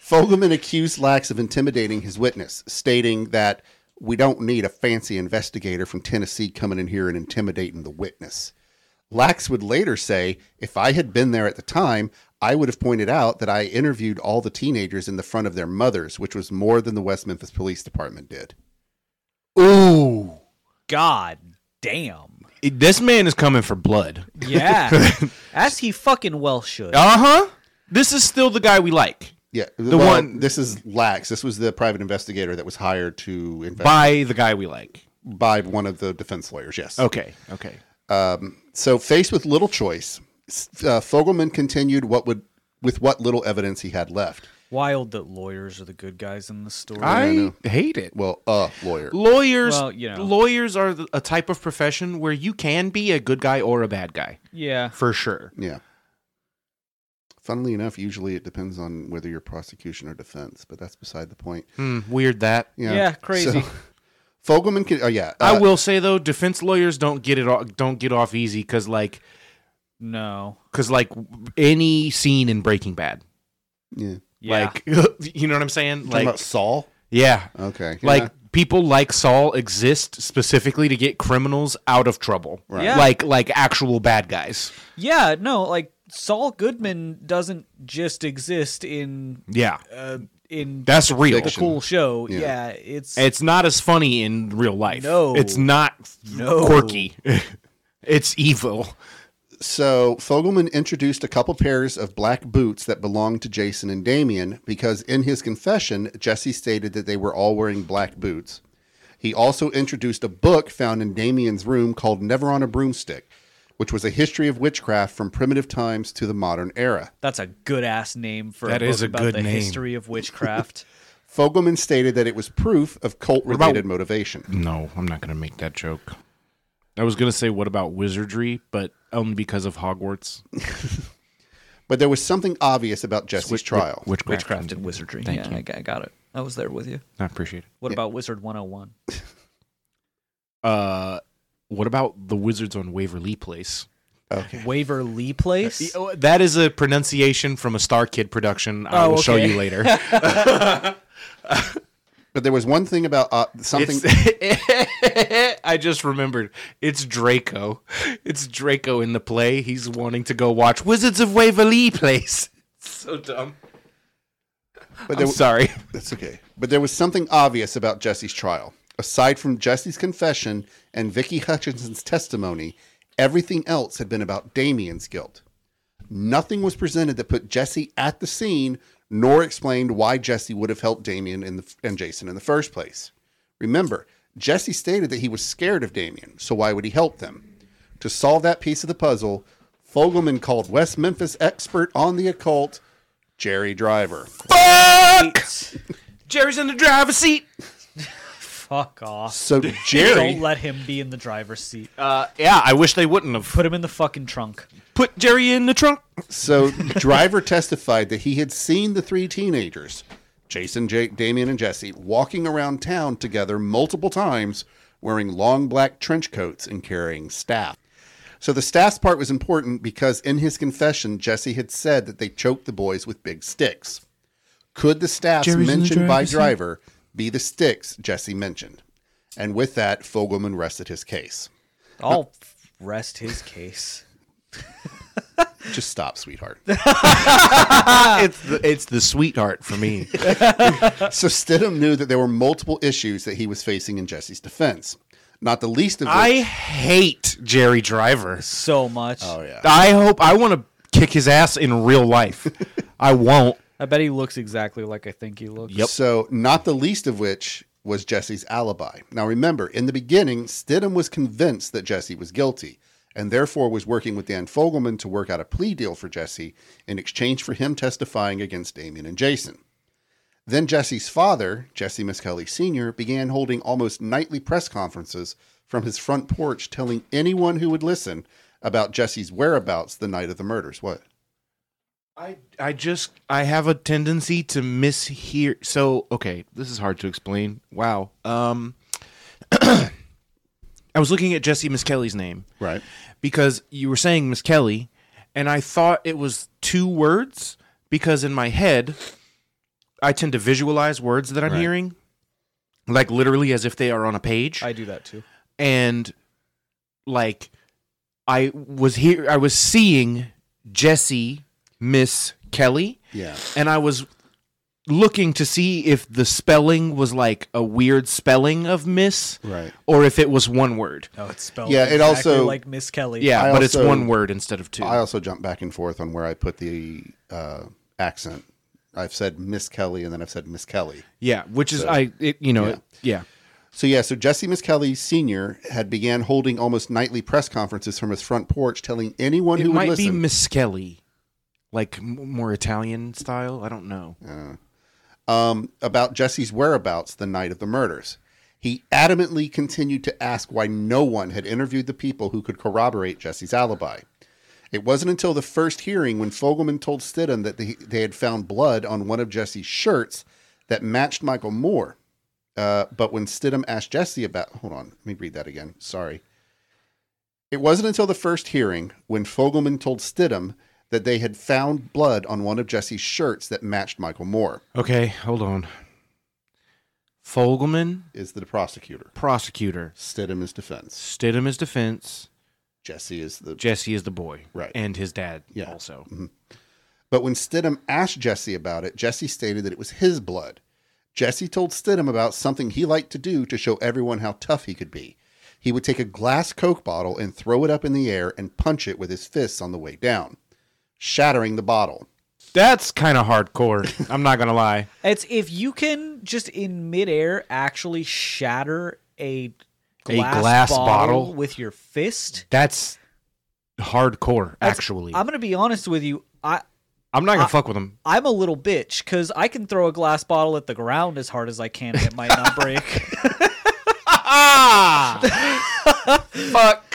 Fogelman accused Lax of intimidating his witness, stating that... We don't need a fancy investigator from Tennessee coming in here and intimidating the witness. Lax would later say, if I had been there at the time, I would have pointed out that I interviewed all the teenagers in the front of their mothers, which was more than the West Memphis Police Department did. Ooh. God damn. This man is coming for blood. Yeah. As he fucking well should. Uh-huh. This is still the guy we like. Yeah, the well, one. This is Lax. This was the private investigator that was hired to investigate by the guy we like, by one of the defense lawyers. Yes. Okay. Okay. Um, so faced with little choice, uh, Fogelman continued what would with what little evidence he had left. Wild that lawyers are the good guys in the story. I, I know. hate it. Well, uh, lawyer. Lawyers. Well, you know. Lawyers are a type of profession where you can be a good guy or a bad guy. Yeah, for sure. Yeah. Funnily enough, usually it depends on whether you're prosecution or defense, but that's beside the point. Mm, weird that. You know, yeah, crazy. So, Fogelman can. Oh yeah, uh, I will say though, defense lawyers don't get it. Off, don't get off easy because like, no, because like any scene in Breaking Bad. Yeah. yeah. Like you know what I'm saying? You're like talking about Saul. Yeah. Okay. Yeah. Like people like Saul exist specifically to get criminals out of trouble. Right. Yeah. Like like actual bad guys. Yeah. No. Like. Saul Goodman doesn't just exist in yeah uh, in that's real the cool show yeah. yeah it's it's not as funny in real life no it's not no. quirky it's evil. So Fogelman introduced a couple pairs of black boots that belonged to Jason and Damien because in his confession Jesse stated that they were all wearing black boots. He also introduced a book found in Damien's room called Never on a Broomstick, which was a history of witchcraft from primitive times to the modern era. That's a good-ass name for that a book is a about good the name. History of witchcraft. Fogelman stated that it was proof of cult-related about... motivation. No, I'm not going to make that joke. I was going to say, what about wizardry, but only because of Hogwarts. But there was something obvious about Jesse's Witch- trial. Witchcraft, witchcraft and wizardry. Thank yeah, you. I got it. I was there with you. I appreciate it. What yeah. about Wizard one oh one? uh... What about the wizards on Waverly Place? Okay. Waverly Place? That is a pronunciation from a Star Kid production. I oh, will okay. show you later. But there was one thing about uh, something. I just remembered. It's Draco. It's Draco in the play. He's wanting to go watch Wizards of Waverly Place. It's so dumb. But I'm sorry. W- That's okay. But there was something obvious about Jesse's trial. Aside from Jesse's confession and Vicki Hutchinson's testimony, everything else had been about Damien's guilt. Nothing was presented that put Jesse at the scene, nor explained why Jesse would have helped Damien in the, and Jason in the first place. Remember, Jesse stated that he was scared of Damien, so why would he help them? To solve that piece of the puzzle, Fogelman called West Memphis expert on the occult, Jerry Driver. Fuck! Jerry's in the driver's seat. Fuck off. So Jerry... Don't let him be in the driver's seat. Uh, yeah, I wish they wouldn't have. Put him in the fucking trunk. Put Jerry in the trunk. So Driver testified that he had seen the three teenagers, Jason, Jake, Damien, and Jesse, walking around town together multiple times, wearing long black trench coats and carrying staff. So the staff's part was important because in his confession, Jesse had said that they choked the boys with big sticks. Could the staffs Jerry's mentioned by Driver... be the sticks Jesse mentioned? And with that, Fogelman rested his case. I'll rest his case. Just stop, sweetheart. it's, the, it's the sweetheart for me. So Stidham knew that there were multiple issues that he was facing in Jesse's defense. Not the least of which... I hate Jerry Driver. So much. Oh, yeah. I hope... I want to kick his ass in real life. I won't. I bet he looks exactly like I think he looks. Yep. So not the least of which was Jesse's alibi. Now remember, in the beginning, Stidham was convinced that Jesse was guilty and therefore was working with Dan Fogelman to work out a plea deal for Jesse in exchange for him testifying against Damien and Jason. Then Jesse's father, Jesse Miskelley Senior, began holding almost nightly press conferences from his front porch telling anyone who would listen about Jesse's whereabouts the night of the murders. What? I I just, I have a tendency to mishear. So, okay, this is hard to explain. Wow. Um, I was looking at Jesse Miskelley's name. Right. Because you were saying Miskelley, and I thought it was two words, because in my head, I tend to visualize words that I'm right. hearing, like literally as if they are on a page. I do that too. And, like, I was here, I was seeing Jesse Miskelley. Yeah. And I was looking to see if the spelling was like a weird spelling of Miss. Right. Or if it was one word. Oh, it's spelled yeah, exactly it also, like Miskelley. Yeah, I but also, it's one word instead of two. I also jump back and forth on where I put the uh, accent. I've said Miskelley and then I've said Miskelley. Yeah, which is, so, I it, you know, yeah. It, yeah. So yeah, so Jesse Miskelley Senior had began holding almost nightly press conferences from his front porch telling anyone it who would listen. It might be Miskelley. Like more Italian style? I don't know. Uh, um, about Jesse's whereabouts the night of the murders. He adamantly continued to ask why no one had interviewed the people who could corroborate Jesse's alibi. It wasn't until the first hearing when Fogelman told Stidham that they, they had found blood on one of Jesse's shirts that matched Michael Moore. Uh, but when Stidham asked Jesse about... Hold on. Let me read that again. Sorry. It wasn't until the first hearing when Fogelman told Stidham that they had found blood on one of Jesse's shirts that matched Michael Moore. Okay, hold on. Fogelman is the prosecutor. Prosecutor. Stidham is defense. Stidham is defense. Jesse is the... Jesse is the boy. Right. And his dad yeah. also. Mm-hmm. But when Stidham asked Jesse about it, Jesse stated that it was his blood. Jesse told Stidham about something he liked to do to show everyone how tough he could be. He would take a glass Coke bottle and throw it up in the air and punch it with his fists on the way down, shattering the bottle. That's kind of hardcore. I'm not gonna lie. It's if you can just in midair actually shatter a glass, a glass bottle, bottle with your fist. That's hardcore. That's, actually, I'm gonna be honest with you. I I'm not gonna I, fuck with him. I'm a little bitch because I can throw a glass bottle at the ground as hard as I can and it might not break. Fuck.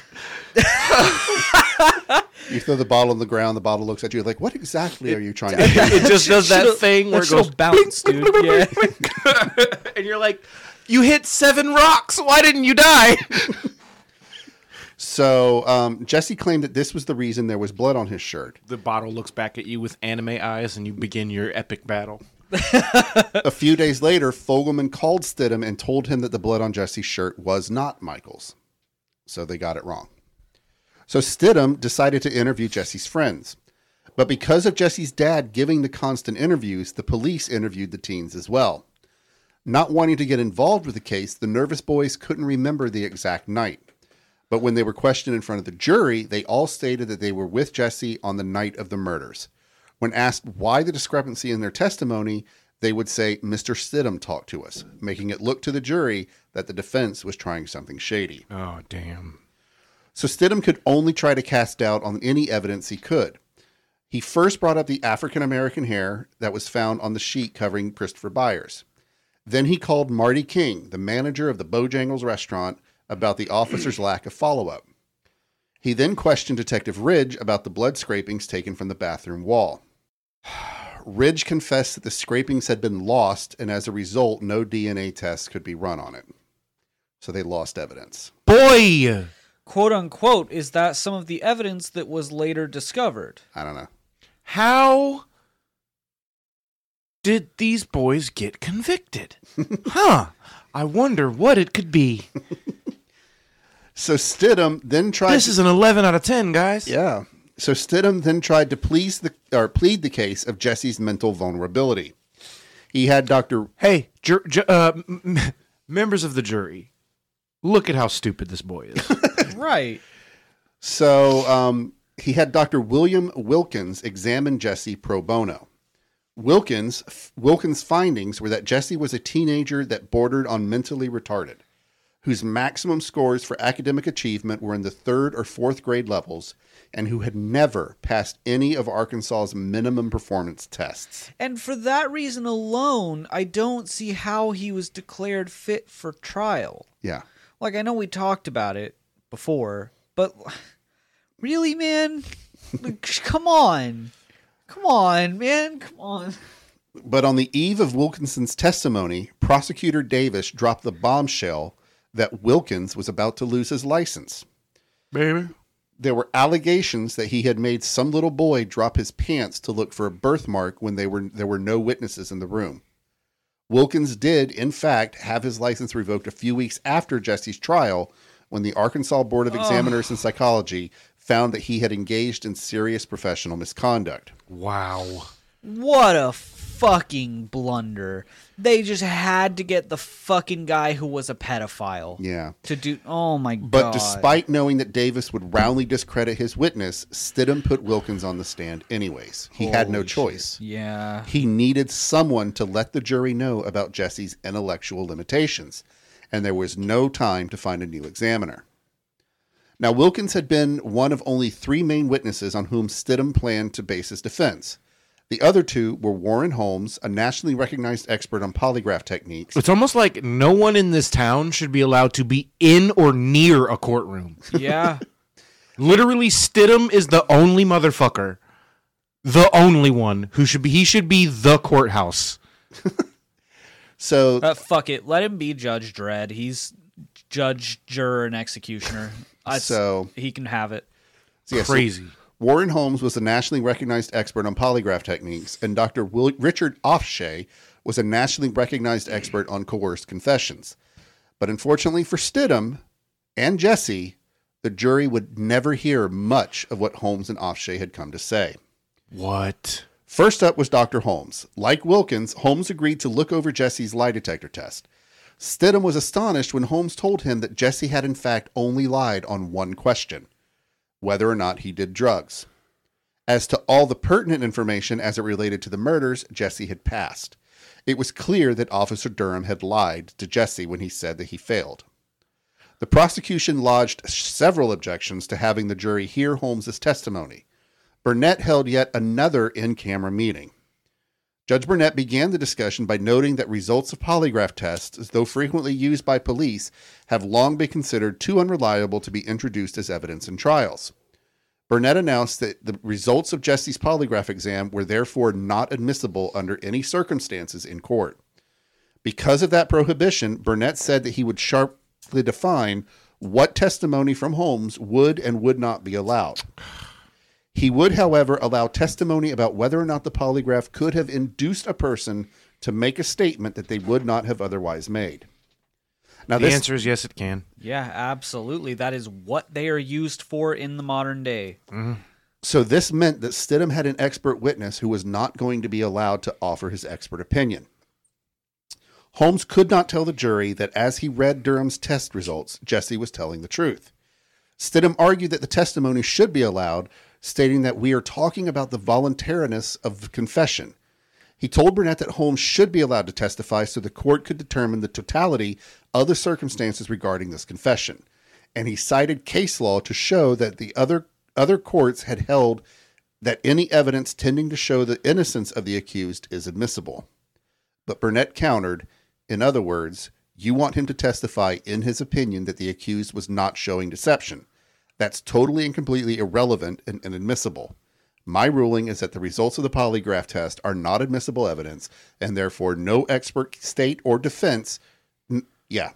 You throw the bottle on the ground, the bottle looks at you like, what exactly it, are you trying to do? It just does that thing where it goes bounce, dude. Yeah. And you're like, you hit seven rocks, why didn't you die? So um, Jesse claimed that this was the reason there was blood on his shirt. The bottle looks back at you with anime eyes and you begin your epic battle. A few days later, Fogelman called Stidham and told him that the blood on Jesse's shirt was not Michael's. So they got it wrong. So Stidham decided to interview Jesse's friends. But because of Jesse's dad giving the constant interviews, the police interviewed the teens as well. Not wanting to get involved with the case, the nervous boys couldn't remember the exact night. But when they were questioned in front of the jury, they all stated that they were with Jesse on the night of the murders. When asked why the discrepancy in their testimony, they would say, Mister Stidham talked to us, making it look to the jury that the defense was trying something shady. Oh, damn. So Stidham could only try to cast doubt on any evidence he could. He first brought up the African-American hair that was found on the sheet covering Christopher Byers. Then he called Marty King, the manager of the Bojangles restaurant, about the officer's lack of follow-up. He then questioned Detective Ridge about the blood scrapings taken from the bathroom wall. Ridge confessed that the scrapings had been lost, and as a result, no D N A tests could be run on it. So they lost evidence. Boy! Quote unquote, is that some of the evidence that was later discovered? I don't know. How did these boys get convicted? Huh. I wonder what it could be. So Stidham then tried... This to, is an eleven out of ten, guys. Yeah. So Stidham then tried to please the or plead the case of Jesse's mental vulnerability. He had Doctor Hey, ju- ju- uh, m- members of the jury, look at how stupid this boy is. Right. So um, he had Doctor William Wilkins examine Jesse pro bono. Wilkins f- Wilkins' findings were that Jesse was a teenager that bordered on mentally retarded, whose maximum scores for academic achievement were in the third or fourth grade levels, and who had never passed any of Arkansas's minimum performance tests. And for that reason alone, I don't see how he was declared fit for trial. Yeah. Like, I know we talked about it before, but really, man? Like, come on. Come on, man. Come on. But on the eve of Wilkinson's testimony, Prosecutor Davis dropped the bombshell that Wilkins was about to lose his license. Baby. There were allegations that he had made some little boy drop his pants to look for a birthmark when they were, there were no witnesses in the room. Wilkins did, in fact, have his license revoked a few weeks after Jesse's trial when the Arkansas Board of Examiners oh. in Psychology found that he had engaged in serious professional misconduct. Wow. What a fucking blunder. They just had to get the fucking guy who was a pedophile. Yeah. To do... Oh, my God. But despite knowing that Davis would roundly discredit his witness, Stidham put Wilkins on the stand anyways. He Holy had no choice. Shit. Yeah. He needed someone to let the jury know about Jesse's intellectual limitations, and there was no time to find a new examiner. Now, Wilkins had been one of only three main witnesses on whom Stidham planned to base his defense. The other two were Warren Holmes, a nationally recognized expert on polygraph techniques. It's almost like no one in this town should be allowed to be in or near a courtroom. Yeah. Literally, Stidham is the only motherfucker, the only one who should be, he should be the courthouse. So uh, fuck it. Let him be Judge Dredd. He's judge, juror, and executioner. That's, so he can have it. So, yeah, crazy. So, Warren Holmes was a nationally recognized expert on polygraph techniques, and Doctor Will- Richard Ofshe was a nationally recognized expert on coerced confessions. But unfortunately for Stidham and Jesse, the jury would never hear much of what Holmes and Ofshe had come to say. What? First up was Doctor Holmes. Like Wilkins, Holmes agreed to look over Jesse's lie detector test. Stidham was astonished when Holmes told him that Jesse had in fact only lied on one question: whether or not he did drugs. As to all the pertinent information as it related to the murders, Jesse had passed. It was clear that Officer Durham had lied to Jesse when he said that he failed. The prosecution lodged several objections to having the jury hear Holmes's testimony. Burnett held yet another in-camera meeting. Judge Burnett began the discussion by noting that results of polygraph tests, though frequently used by police, have long been considered too unreliable to be introduced as evidence in trials. Burnett announced that the results of Jesse's polygraph exam were therefore not admissible under any circumstances in court. Because of that prohibition, Burnett said that he would sharply define what testimony from Holmes would and would not be allowed. He would, however, allow testimony about whether or not the polygraph could have induced a person to make a statement that they would not have otherwise made. Now, the this, answer is yes, it can. Yeah, absolutely. That is what they are used for in the modern day. Mm-hmm. So this meant that Stidham had an expert witness who was not going to be allowed to offer his expert opinion. Holmes could not tell the jury that as he read Durham's test results, Jesse was telling the truth. Stidham argued that the testimony should be allowed, stating that we are talking about the voluntariness of the confession. He told Burnett that Holmes should be allowed to testify so the court could determine the totality of the circumstances regarding this confession. And he cited case law to show that the other other courts had held that any evidence tending to show the innocence of the accused is admissible. But Burnett countered, In other words, you want him to testify in his opinion that the accused was not showing deception. That's totally and completely irrelevant and inadmissible. My ruling is that the results of the polygraph test are not admissible evidence, and therefore no expert state or defense. N- yeah.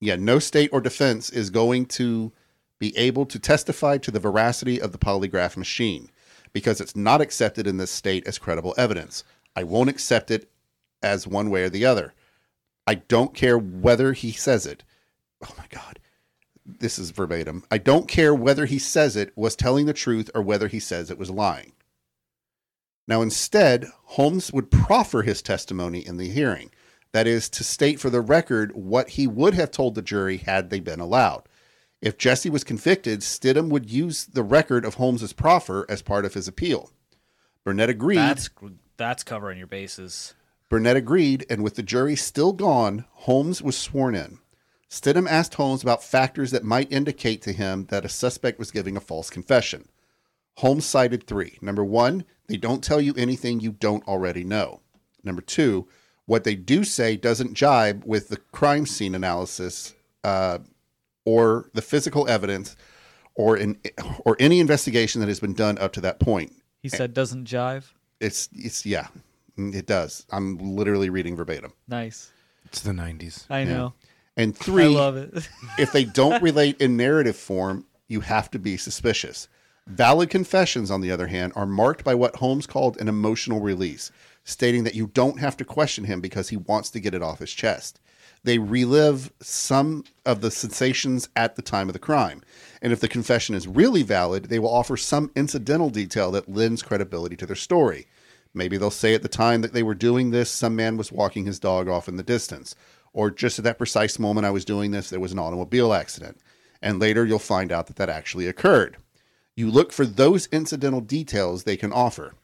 Yeah. No state or defense is going to be able to testify to the veracity of the polygraph machine because it's not accepted in this state as credible evidence. I won't accept it as one way or the other. I don't care whether he says it. Oh my God. This is verbatim. I don't care whether he says it was telling the truth or whether he says it was lying. Now, instead, Holmes would proffer his testimony in the hearing. That is, to state for the record what he would have told the jury had they been allowed. If Jesse was convicted, Stidham would use the record of Holmes's proffer as part of his appeal. Burnett agreed. That's, that's covering your bases. Burnett agreed, and with the jury still gone, Holmes was sworn in. Stidham asked Holmes about factors that might indicate to him that a suspect was giving a false confession. Holmes cited three. Number one, they don't tell you anything you don't already know. Number two, what they do say doesn't jibe with the crime scene analysis uh, or the physical evidence or in, or any investigation that has been done up to that point. He said doesn't jive? It's, it's yeah, it does. I'm literally reading verbatim. Nice. It's the nineties. I know. Yeah. And three, I love it. If they don't relate in narrative form, you have to be suspicious. Valid confessions, on the other hand, are marked by what Holmes called an emotional release, stating that you don't have to question him because he wants to get it off his chest. They relive some of the sensations at the time of the crime. And if the confession is really valid, they will offer some incidental detail that lends credibility to their story. Maybe they'll say at the time that they were doing this, some man was walking his dog off in the distance. Or just at that precise moment I was doing this, there was an automobile accident. And later you'll find out that that actually occurred. You look for those incidental details they can offer.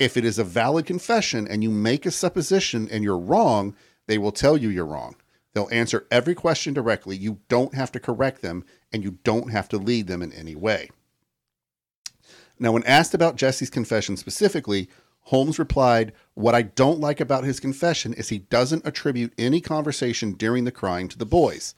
If it is a valid confession and you make a supposition and you're wrong, they will tell you you're wrong. They'll answer every question directly. You don't have to correct them, and you don't have to lead them in any way. Now, when asked about Jesse's confession specifically, Holmes replied, "What I don't like about his confession is he doesn't attribute any conversation during the crime to the boys.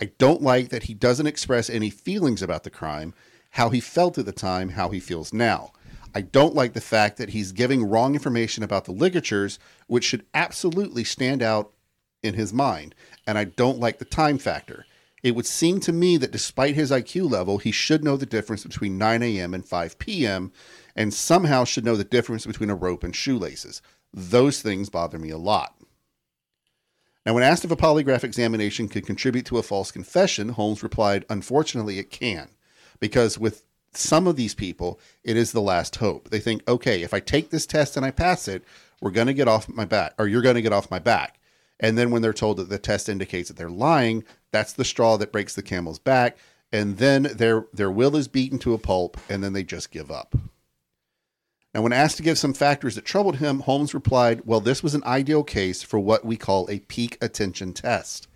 I don't like that he doesn't express any feelings about the crime, how he felt at the time, how he feels now. I don't like the fact that he's giving wrong information about the ligatures, which should absolutely stand out in his mind. And I don't like the time factor. It would seem to me that despite his I Q level, he should know the difference between nine a.m. and five p.m., and somehow should know the difference between a rope and shoelaces. Those things bother me a lot." Now, when asked if a polygraph examination could contribute to a false confession, Holmes replied, "Unfortunately, it can, because with some of these people, it is the last hope. They think, okay, if I take this test and I pass it, we're going to get off my back, or you're going to get off my back. And then when they're told that the test indicates that they're lying, that's the straw that breaks the camel's back, and then their their will is beaten to a pulp, and then they just give up." Now, when asked to give some factors that troubled him, Holmes replied, "Well, this was an ideal case for what we call a peak attention test.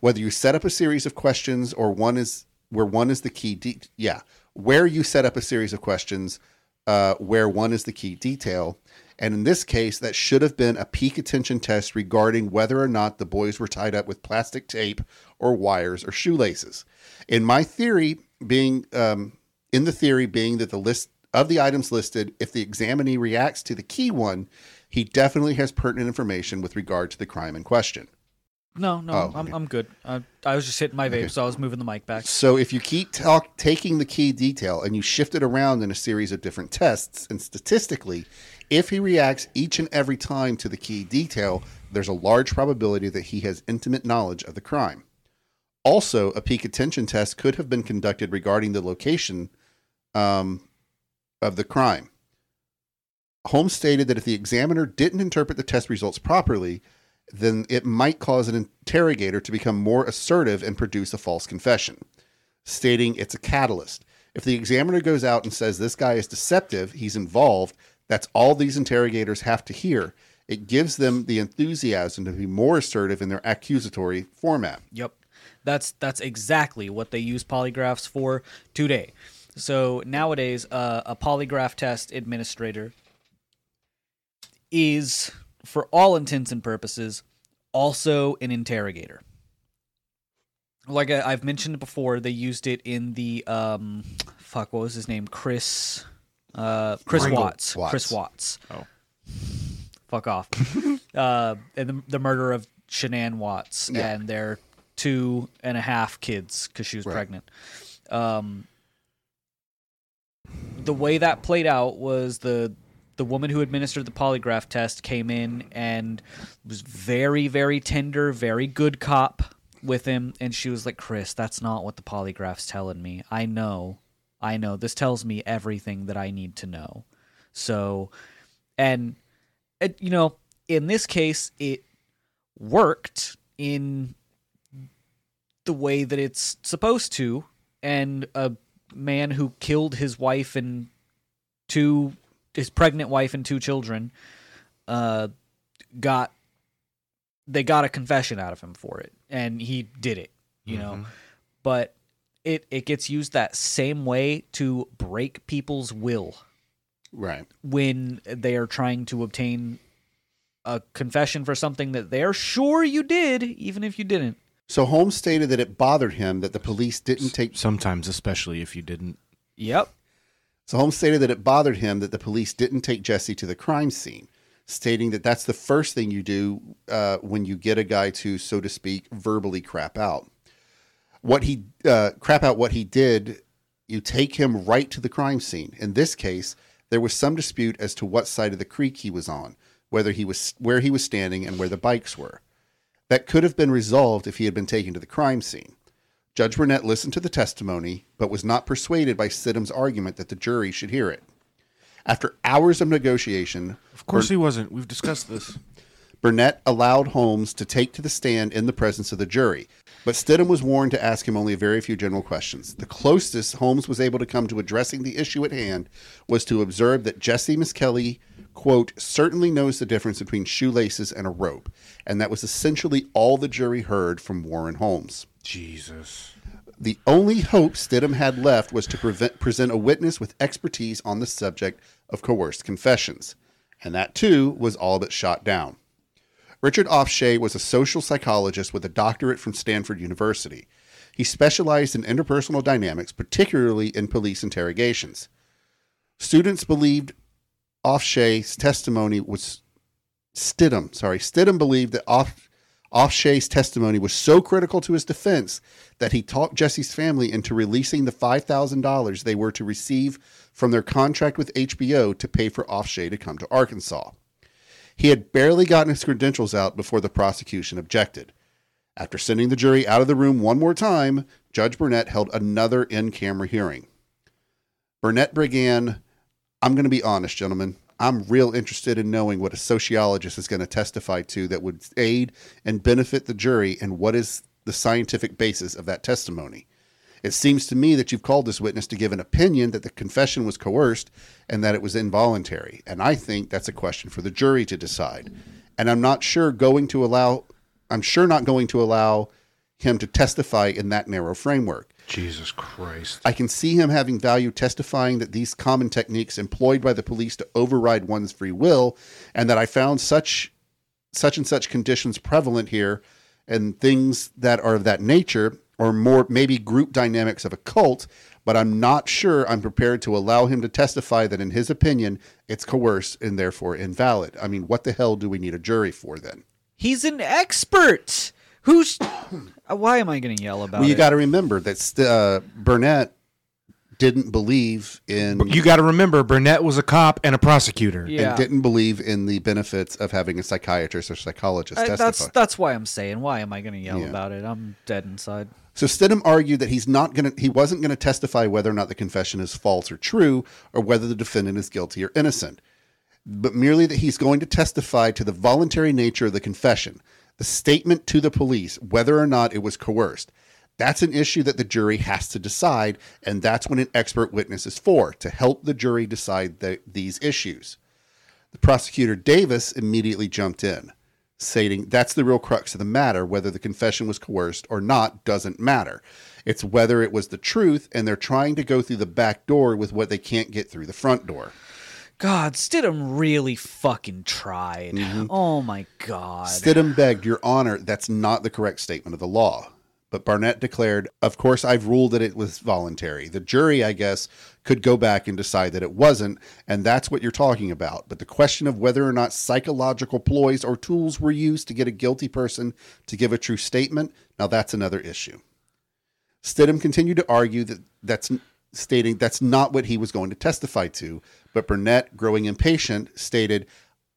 Whether you set up a series of questions or one is where one is the key, de- yeah, where you set up a series of questions, uh, where one is the key detail. And in this case, that should have been a peak attention test regarding whether or not the boys were tied up with plastic tape or wires or shoelaces. In my theory, being um, in the theory being that the list." Of the items listed, if the examinee reacts to the key one, he definitely has pertinent information with regard to the crime in question. No, no, oh, I'm okay. I'm good. I, I was just hitting my vape, okay. So I was moving the mic back. So if you keep talk, taking the key detail and you shift it around in a series of different tests, and statistically, if he reacts each and every time to the key detail, there's a large probability that he has intimate knowledge of the crime. Also, a peak attention test could have been conducted regarding the location um, of the crime. Holmes stated that if the examiner didn't interpret the test results properly, then it might cause an interrogator to become more assertive and produce a false confession, stating it's a catalyst. If the examiner goes out and says this guy is deceptive, he's involved, that's all these interrogators have to hear. It gives them the enthusiasm to be more assertive in their accusatory format. Yep. That's that's exactly what they use polygraphs for today. So nowadays, uh, a polygraph test administrator is, for all intents and purposes, also an interrogator. Like I, I've mentioned before, they used it in the um, fuck. What was his name? Chris, uh, Chris Watts. Watts. Chris Watts. Oh, fuck off. uh, and the, the murder of Shanann Watts yeah. and their two and a half kids because she was right. pregnant. Um, the way that played out was the the woman who administered the polygraph test came in and was very, very tender, very good cop with him, and she was like, Chris, that's not what the polygraph's telling me. I know. I know. This tells me everything that I need to know. So, and, it, you know, in this case, it worked in the way that it's supposed to, and a man who killed his wife and two, his pregnant wife and two children, uh, got, they got a confession out of him for it, and he did it, you mm-hmm. know, but it, it gets used that same way to break people's will. Right. When they are trying to obtain a confession for something that they're sure you did, even if you didn't. So Holmes stated that it bothered him that the police didn't take... Sometimes, especially if you didn't. Yep. So Holmes stated that it bothered him that the police didn't take Jesse to the crime scene, stating that that's the first thing you do uh, when you get a guy to, so to speak, verbally crap out. What he... Uh, crap out what he did, you take him right to the crime scene. In this case, there was some dispute as to what side of the creek he was on, whether he was where he was standing and where the bikes were. That could have been resolved if he had been taken to the crime scene. Judge Burnett listened to the testimony, but was not persuaded by Stidham's argument that the jury should hear it. After hours of negotiation... Of course Bur- he wasn't. We've discussed this. Burnett allowed Holmes to take to the stand in the presence of the jury, but Stidham was warned to ask him only a very few general questions. The closest Holmes was able to come to addressing the issue at hand was to observe that Jesse Miskelley, quote, certainly knows the difference between shoelaces and a rope. And that was essentially all the jury heard from Warren Holmes. Jesus. The only hope Stidham had left was to prevent, present a witness with expertise on the subject of coerced confessions. And that, too, was all but shot down. Richard Ofshe was a social psychologist with a doctorate from Stanford University. He specialized in interpersonal dynamics, particularly in police interrogations. Students believed Ofshe's testimony was Stidham. Sorry, Stidham believed that Off, Ofshe's testimony was so critical to his defense that he talked Jesse's family into releasing the five thousand dollars they were to receive from their contract with H B O to pay for Ofshe to come to Arkansas. He had barely gotten his credentials out before the prosecution objected. After sending the jury out of the room one more time, Judge Burnett held another in-camera hearing. Burnett began... I'm going to be honest, gentlemen. I'm real interested in knowing what a sociologist is going to testify to that would aid and benefit the jury, and what is the scientific basis of that testimony. It seems to me that you've called this witness to give an opinion that the confession was coerced and that it was involuntary, and I think that's a question for the jury to decide. And I'm not sure going to allow I'm sure not going to allow him to testify in that narrow framework. Jesus Christ. I can see him having value testifying that these common techniques employed by the police to override one's free will, and that I found such such and such conditions prevalent here, and things that are of that nature, or more maybe group dynamics of a cult, but I'm not sure I'm prepared to allow him to testify that in his opinion, it's coerced and therefore invalid. I mean, what the hell do we need a jury for then? He's an expert! Who's? Why am I going to yell about? Well, you got to remember that uh, Burnett didn't believe in. You got to remember Burnett was a cop and a prosecutor, yeah. and didn't believe in the benefits of having a psychiatrist or psychologist. I, that's that's why I'm saying. Why am I going to yell yeah. about it? I'm dead inside. So Stidham argued that he's not going to. He wasn't going to testify whether or not the confession is false or true, or whether the defendant is guilty or innocent, but merely that he's going to testify to the voluntary nature of the confession. The statement to the police, whether or not it was coerced, that's an issue that the jury has to decide, and that's what an expert witness is for, to help the jury decide the, these issues. The prosecutor, Davis, immediately jumped in, stating that's the real crux of the matter, whether the confession was coerced or not doesn't matter. It's whether it was the truth, and they're trying to go through the back door with what they can't get through the front door. God, Stidham really fucking tried. Mm-hmm. Oh, my God. Stidham begged, Your Honor, that's not the correct statement of the law. But Barnett declared, of course, I've ruled that it was voluntary. The jury, I guess, could go back and decide that it wasn't. And that's what you're talking about. But the question of whether or not psychological ploys or tools were used to get a guilty person to give a true statement. Now, that's another issue. Stidham continued to argue that that's stating that's not what he was going to testify to. But Burnett, growing impatient, stated,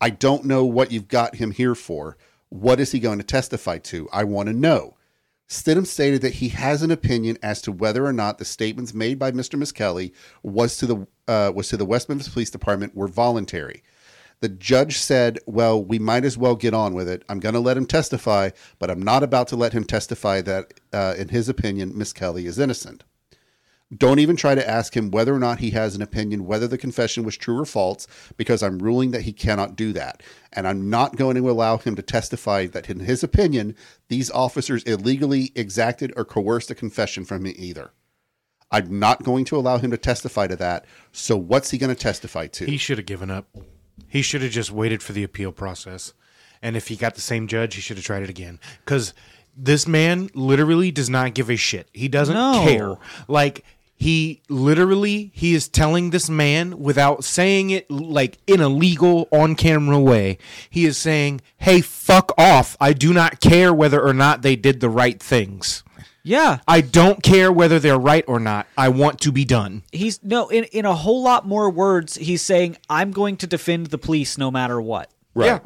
I don't know what you've got him here for. What is he going to testify to? I want to know. Stidham stated that he has an opinion as to whether or not the statements made by Mister Miskelley was to the uh, was to the West Memphis Police Department were voluntary. The judge said, well, we might as well get on with it. I'm going to let him testify, but I'm not about to let him testify that, uh, in his opinion, Miskelley is innocent. Don't even try to ask him whether or not he has an opinion, whether the confession was true or false, because I'm ruling that he cannot do that. And I'm not going to allow him to testify that in his opinion, these officers illegally exacted or coerced a confession from me either. I'm not going to allow him to testify to that. So what's he going to testify to? He should have given up. He should have just waited for the appeal process. And if he got the same judge, he should have tried it again. Because this man literally does not give a shit. He doesn't no. care. Like... He literally, he is telling this man without saying it like in a legal on-camera way. He is saying, hey, fuck off. I do not care whether or not they did the right things. Yeah. I don't care whether they're right or not. I want to be done. He's no, in, in a whole lot more words, he's saying, I'm going to defend the police no matter what. Right. Yeah.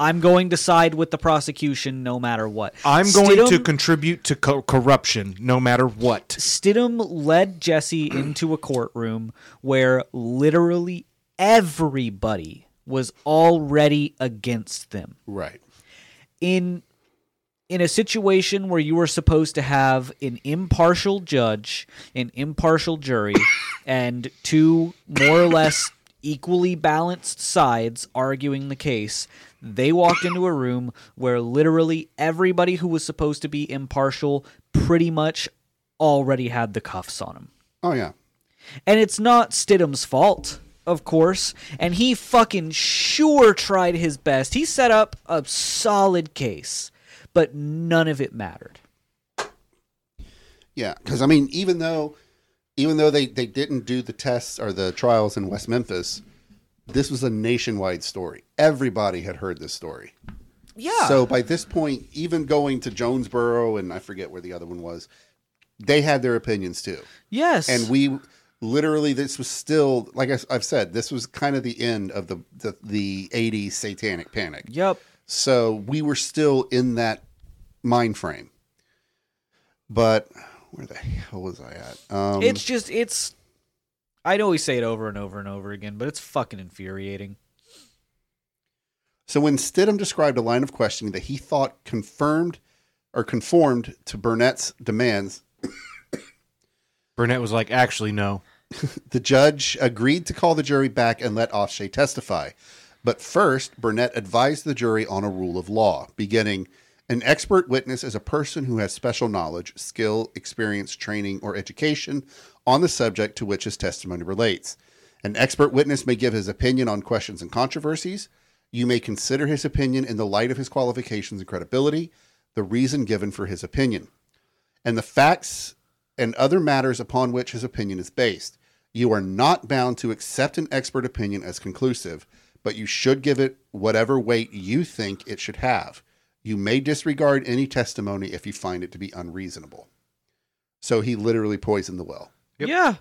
I'm going to side with the prosecution no matter what. I'm going Stidham, to contribute to co- corruption no matter what. Stidham led Jesse into a courtroom where literally everybody was already against them. Right. In in a situation where you were supposed to have an impartial judge, an impartial jury, and two more or less equally balanced sides arguing the case, they walked into a room where literally everybody who was supposed to be impartial pretty much already had the cuffs on him. Oh, yeah. And it's not Stidham's fault, of course. And he fucking sure tried his best. He set up a solid case, but none of it mattered. Yeah, because, I mean, even though, even though they, they didn't do the tests or the trials in West Memphis... This was a nationwide story. Everybody had heard this story. Yeah. So by this point, even going to Jonesboro and I forget where the other one was, they had their opinions too. Yes. And we literally, this was still, like I've said, this was kind of the end of the, the, the eighties satanic panic. Yep. So we were still in that mind frame. But where the hell was I at? Um, it's just, it's. I'd always say it over and over and over again, but it's fucking infuriating. So when Stidham described a line of questioning that he thought confirmed or conformed to Burnett's demands, Burnett was like, actually, no. The judge agreed to call the jury back and let Ofshe testify. But first, Burnett advised the jury on a rule of law, beginning, an expert witness is a person who has special knowledge, skill, experience, training, or education on the subject to which his testimony relates. An expert witness may give his opinion on questions and controversies. You may consider his opinion in the light of his qualifications and credibility, the reason given for his opinion, and the facts and other matters upon which his opinion is based. You are not bound to accept an expert opinion as conclusive, but you should give it whatever weight you think it should have. You may disregard any testimony if you find it to be unreasonable. So he literally poisoned the well. Yep. Yeah.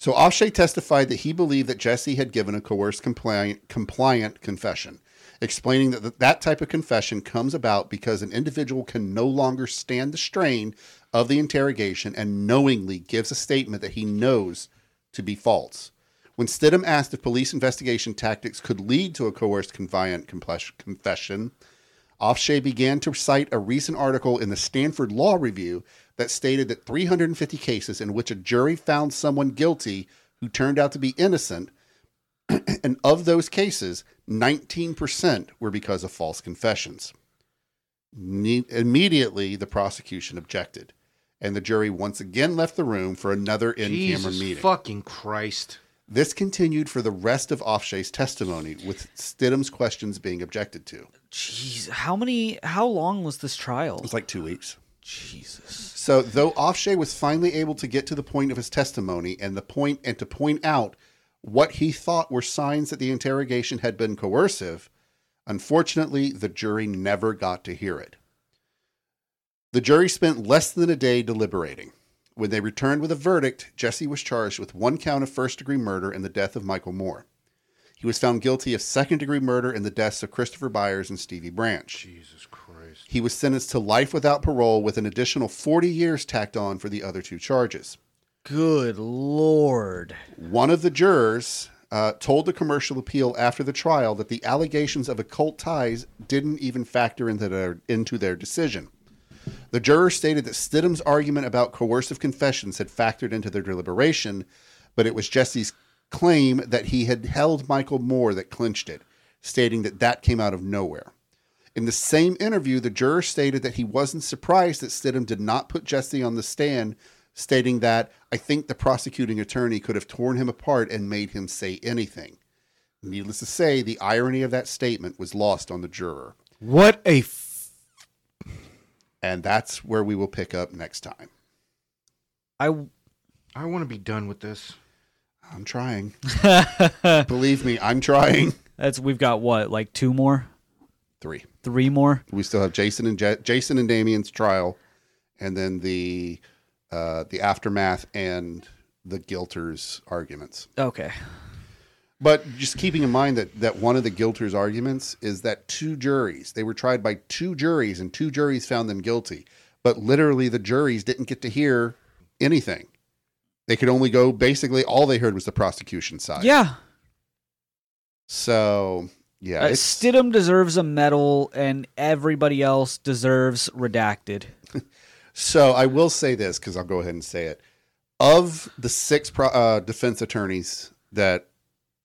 So Ofshe testified that he believed that Jesse had given a coerced compliant, compliant confession, explaining that th- that type of confession comes about because an individual can no longer stand the strain of the interrogation and knowingly gives a statement that he knows to be false. When Stidham asked if police investigation tactics could lead to a coerced compliant compl- confession, Ofshe began to cite a recent article in the Stanford Law Review that stated that three hundred fifty cases in which a jury found someone guilty who turned out to be innocent, and of those cases, nineteen percent were because of false confessions. Ne- immediately, the prosecution objected, and the jury once again left the room for another in-camera Jesus meeting. Jesus fucking Christ. This continued for the rest of Ofshe's testimony, with Stidham's questions being objected to. Jeez, how many? How long was this trial? It was like two weeks. Jesus. So, though Ofshe was finally able to get to the point of his testimony and the point and to point out what he thought were signs that the interrogation had been coercive, unfortunately, the jury never got to hear it. The jury spent less than a day deliberating. When they returned with a verdict, Jesse was charged with one count of first-degree murder and the death of Michael Moore. He was found guilty of second-degree murder and the deaths of Christopher Byers and Stevie Branch. Jesus Christ. He was sentenced to life without parole with an additional forty years tacked on for the other two charges. Good Lord. One of the jurors uh, told the Commercial Appeal after the trial that the allegations of occult ties didn't even factor into their, into their decision. The juror stated that Stidham's argument about coercive confessions had factored into their deliberation, but it was Jesse's claim that he had held Michael Moore that clinched it, stating that that came out of nowhere. In the same interview, the juror stated that he wasn't surprised that Stidham did not put Jesse on the stand, stating that, "I think the prosecuting attorney could have torn him apart and made him say anything." Needless to say, the irony of that statement was lost on the juror. What a f- And that's where we will pick up next time. I, I want to be done with this. I'm trying. Believe me, I'm trying. That's we've got what, like two more, three, three more. We still have Jason and Je- Jason and Damien's trial, and then the uh, the aftermath and the guilters' arguments. Okay. But just keeping in mind that, that one of the guilters' arguments is that two juries, they were tried by two juries, and two juries found them guilty. But literally, the juries didn't get to hear anything. They could only go, basically, all they heard was the prosecution side. Yeah. So, yeah. Uh, Stidham deserves a medal, and everybody else deserves redacted. So, I will say this, because I'll go ahead and say it. Of the six pro- uh, defense attorneys that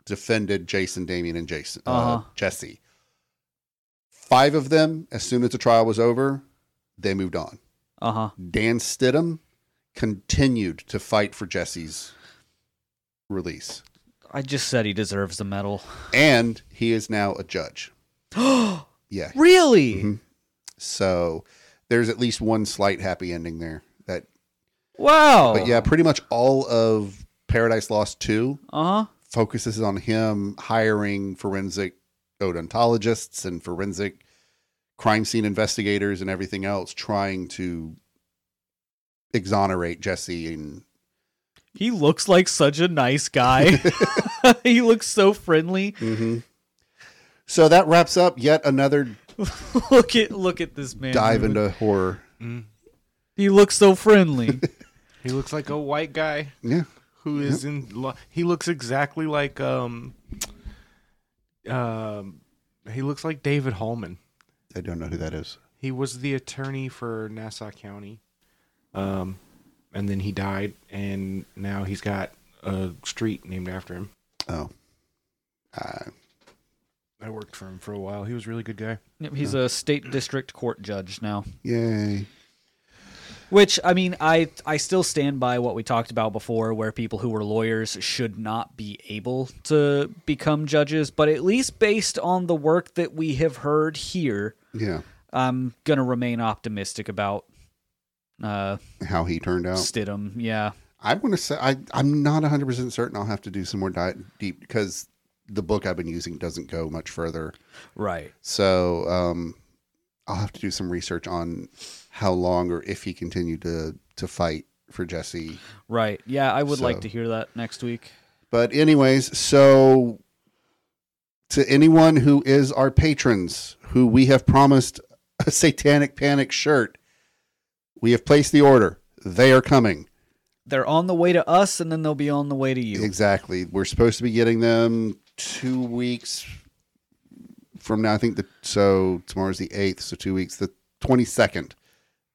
defended Jason, Damien, and Jason, uh, uh-huh. Jesse. Five of them, as soon as the trial was over, they moved on. Uh-huh. Dan Stidham continued to fight for Jesse's release. I just said he deserves the medal. And he is now a judge. Yeah. Really? Mm-hmm. So there's at least one slight happy ending there. That. Wow. But yeah, pretty much all of Paradise Lost two. Uh-huh. Focuses on him hiring forensic odontologists and forensic crime scene investigators and everything else, trying to exonerate Jesse. And he looks like such a nice guy. He looks so friendly. Mm-hmm. So that wraps up yet another. look at look at this man. Dive dude. Into horror. Mm. He looks so friendly. He looks like a white guy. Yeah. Who is yep. in? Lo- he looks exactly like um, um, uh, he looks like David Holman. I don't know who that is. He was the attorney for Nassau County, um, and then he died, and now he's got a street named after him. Oh, uh, I worked for him for a while. He was a really good guy. Yep, he's oh. a state district court judge now. Yay. Which, I mean, I I still stand by what we talked about before, where people who were lawyers should not be able to become judges. But at least based on the work that we have heard here, yeah, I'm going to remain optimistic about uh, how he turned out. Stidham, yeah. I want to say, I, I'm not one hundred percent certain. I'll have to do some more di- deep, because the book I've been using doesn't go much further. Right. So um, I'll have to do some research on how long or if he continued to, to fight for Jesse. Right. Yeah, I would so. like to hear that next week. But anyways, so to anyone who is our patrons, who we have promised a Satanic Panic shirt, we have placed the order. They are coming. They're on the way to us, and then they'll be on the way to you. Exactly. We're supposed to be getting them two weeks from now. I think the so tomorrow's the eighth, so two weeks, the twenty-second.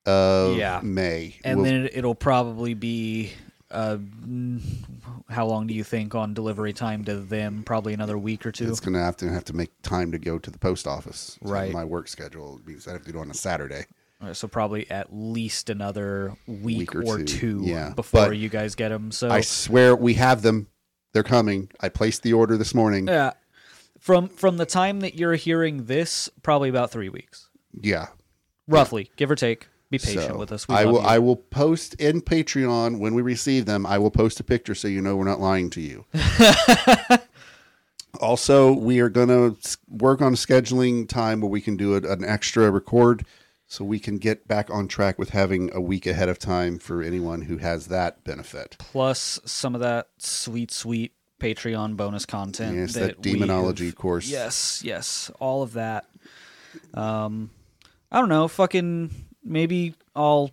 Of yeah. May. And we'll, then it'll probably be, uh, how long do you think on delivery time to them? Probably another week or two. It's going to have to have to make time to go to the post office. Right. My work schedule means I have to do it on a Saturday. Right, so probably at least another week, week or, or two, two yeah. before but you guys get them. So I swear we have them. They're coming. I placed the order this morning. Yeah. From from the time that you're hearing this, probably about three weeks. Yeah. Roughly, yeah. Give or take. Be patient so, with us. We I will you. I will post in Patreon when we receive them. I will post a picture so you know we're not lying to you. Also, we are going to work on scheduling time where we can do an extra record so we can get back on track with having a week ahead of time for anyone who has that benefit. Plus some of that sweet, sweet Patreon bonus content. Yes, that, that demonology course. Yes, yes. All of that. Um, I don't know. Fucking maybe I'll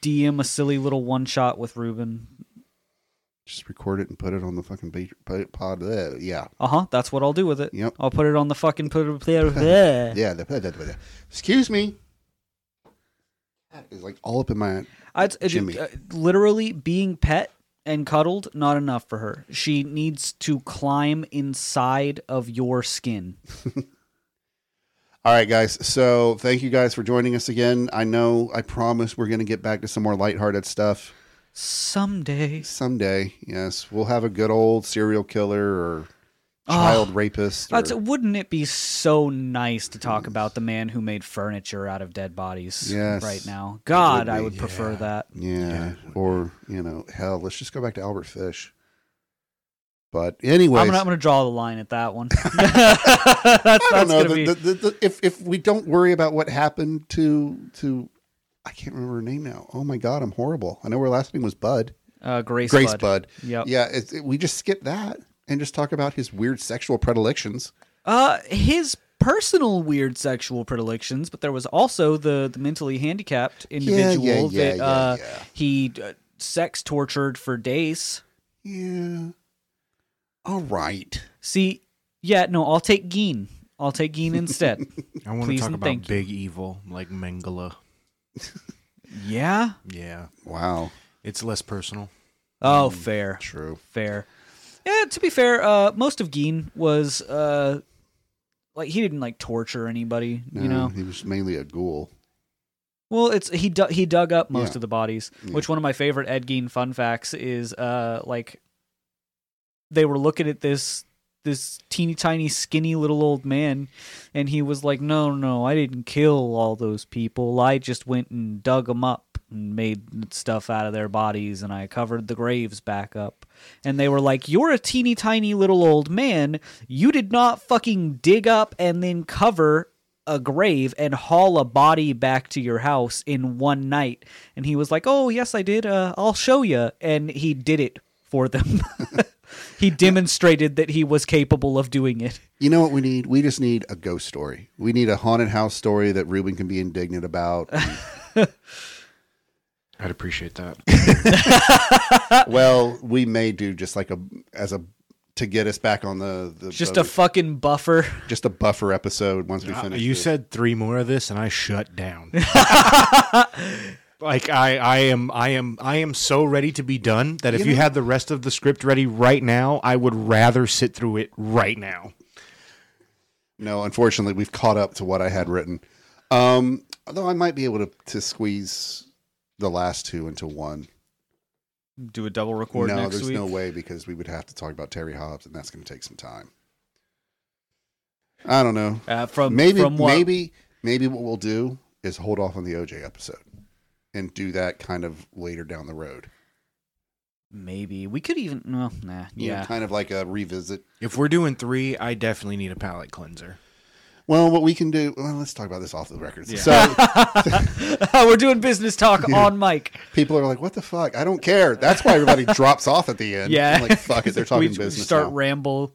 D M a silly little one shot with Ruben. Just record it and put it on the fucking pod there. Yeah. Uh-huh. That's what I'll do with it. Yep. I'll put it on the fucking put it there. Yeah. The, excuse me. That is like all up in my I'd, Jimmy. It, uh, literally being pet and cuddled, not enough for her. She needs to climb inside of your skin. All right, guys. So thank you guys for joining us again. I know, I promise we're going to get back to some more lighthearted stuff. Someday. Someday, yes. We'll have a good old serial killer or child oh, rapist. Or... Wouldn't it be so nice to talk about the man who made furniture out of dead bodies yes. right now? God, would I would yeah. prefer that. Yeah. yeah. Or, you know, hell, let's just go back to Albert Fish. But anyway, I'm going to draw the line at that one. that's that's going to be... The, the, the, if, if we don't worry about what happened to to... I can't remember her name now. Oh my God, I'm horrible. I know her last name was Bud. Uh, Grace, Grace Bud. Bud. Yep. Yeah. It, it, we just skip that and just talk about his weird sexual predilections. Uh, his personal weird sexual predilections, but there was also the, the mentally handicapped individual yeah, yeah, yeah, that yeah, uh, yeah. he uh, sex tortured for days. Yeah. All right. See, yeah, no, I'll take Gein. I'll take Gein instead. I want to talk about big evil like Mengele. yeah yeah wow it's less personal oh um, fair true fair yeah to be fair uh most of Gein was uh like he didn't like torture anybody no, you know he was mainly a ghoul. Well, it's he dug, he dug up most yeah. of the bodies yeah. which one of my favorite Ed Gein fun facts is uh like they were looking at this this teeny tiny skinny little old man and he was like, no no I didn't kill all those people, I just went and dug them up and made stuff out of their bodies and I covered the graves back up. And they were like, you're a teeny tiny little old man, you did not fucking dig up and then cover a grave and haul a body back to your house in one night. And he was like, oh yes I did, uh, I'll show you. And he did it for them. He demonstrated that he was capable of doing it. You know what we need? We just need a ghost story. We need a haunted house story that Ruben can be indignant about. I'd appreciate that. Well, we may do just like a, as a, to get us back on the, the just boat. A fucking buffer, just a buffer episode. Once we uh, finish, you this. Said three more of this and I shut down. Like I, I am, I am, I am so ready to be done that if you, know, you had the rest of the script ready right now, I would rather sit through it right now. No, unfortunately, we've caught up to what I had written. Um, although I might be able to to squeeze the last two into one. Do a double record. No, next there's week? No way because we would have to talk about Terry Hobbs, and that's going to take some time. I don't know. Uh, from maybe, from what? maybe, maybe what we'll do is hold off on the O J episode. And do that kind of later down the road. Maybe we could even no, nah, you yeah, know, kind of like a revisit. If we're doing three, I definitely need a palate cleanser. Well, what we can do? Well, let's talk about this off the record. Yeah. So we're doing business talk yeah. on mic. People are like, "What the fuck? I don't care." That's why everybody drops off at the end. Yeah, I'm like fuck it, they're talking we, business. We start now. Ramble.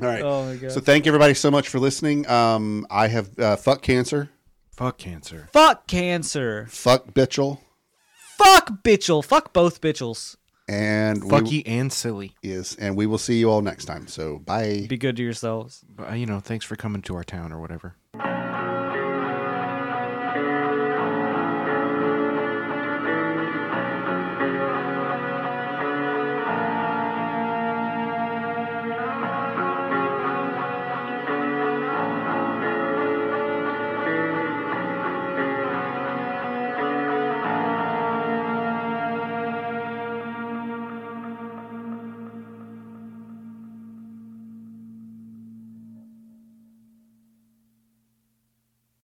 All right. Oh my God. So thank everybody so much for listening. Um, I have uh, fuck cancer. Fuck cancer. Fuck cancer. Fuck Bitchell. Fuck Bitchell. Fuck both Bitchells. And fucky we, and silly. Yes, and we will see you all next time. So bye. Be good to yourselves. But, you know, thanks for coming to our town or whatever.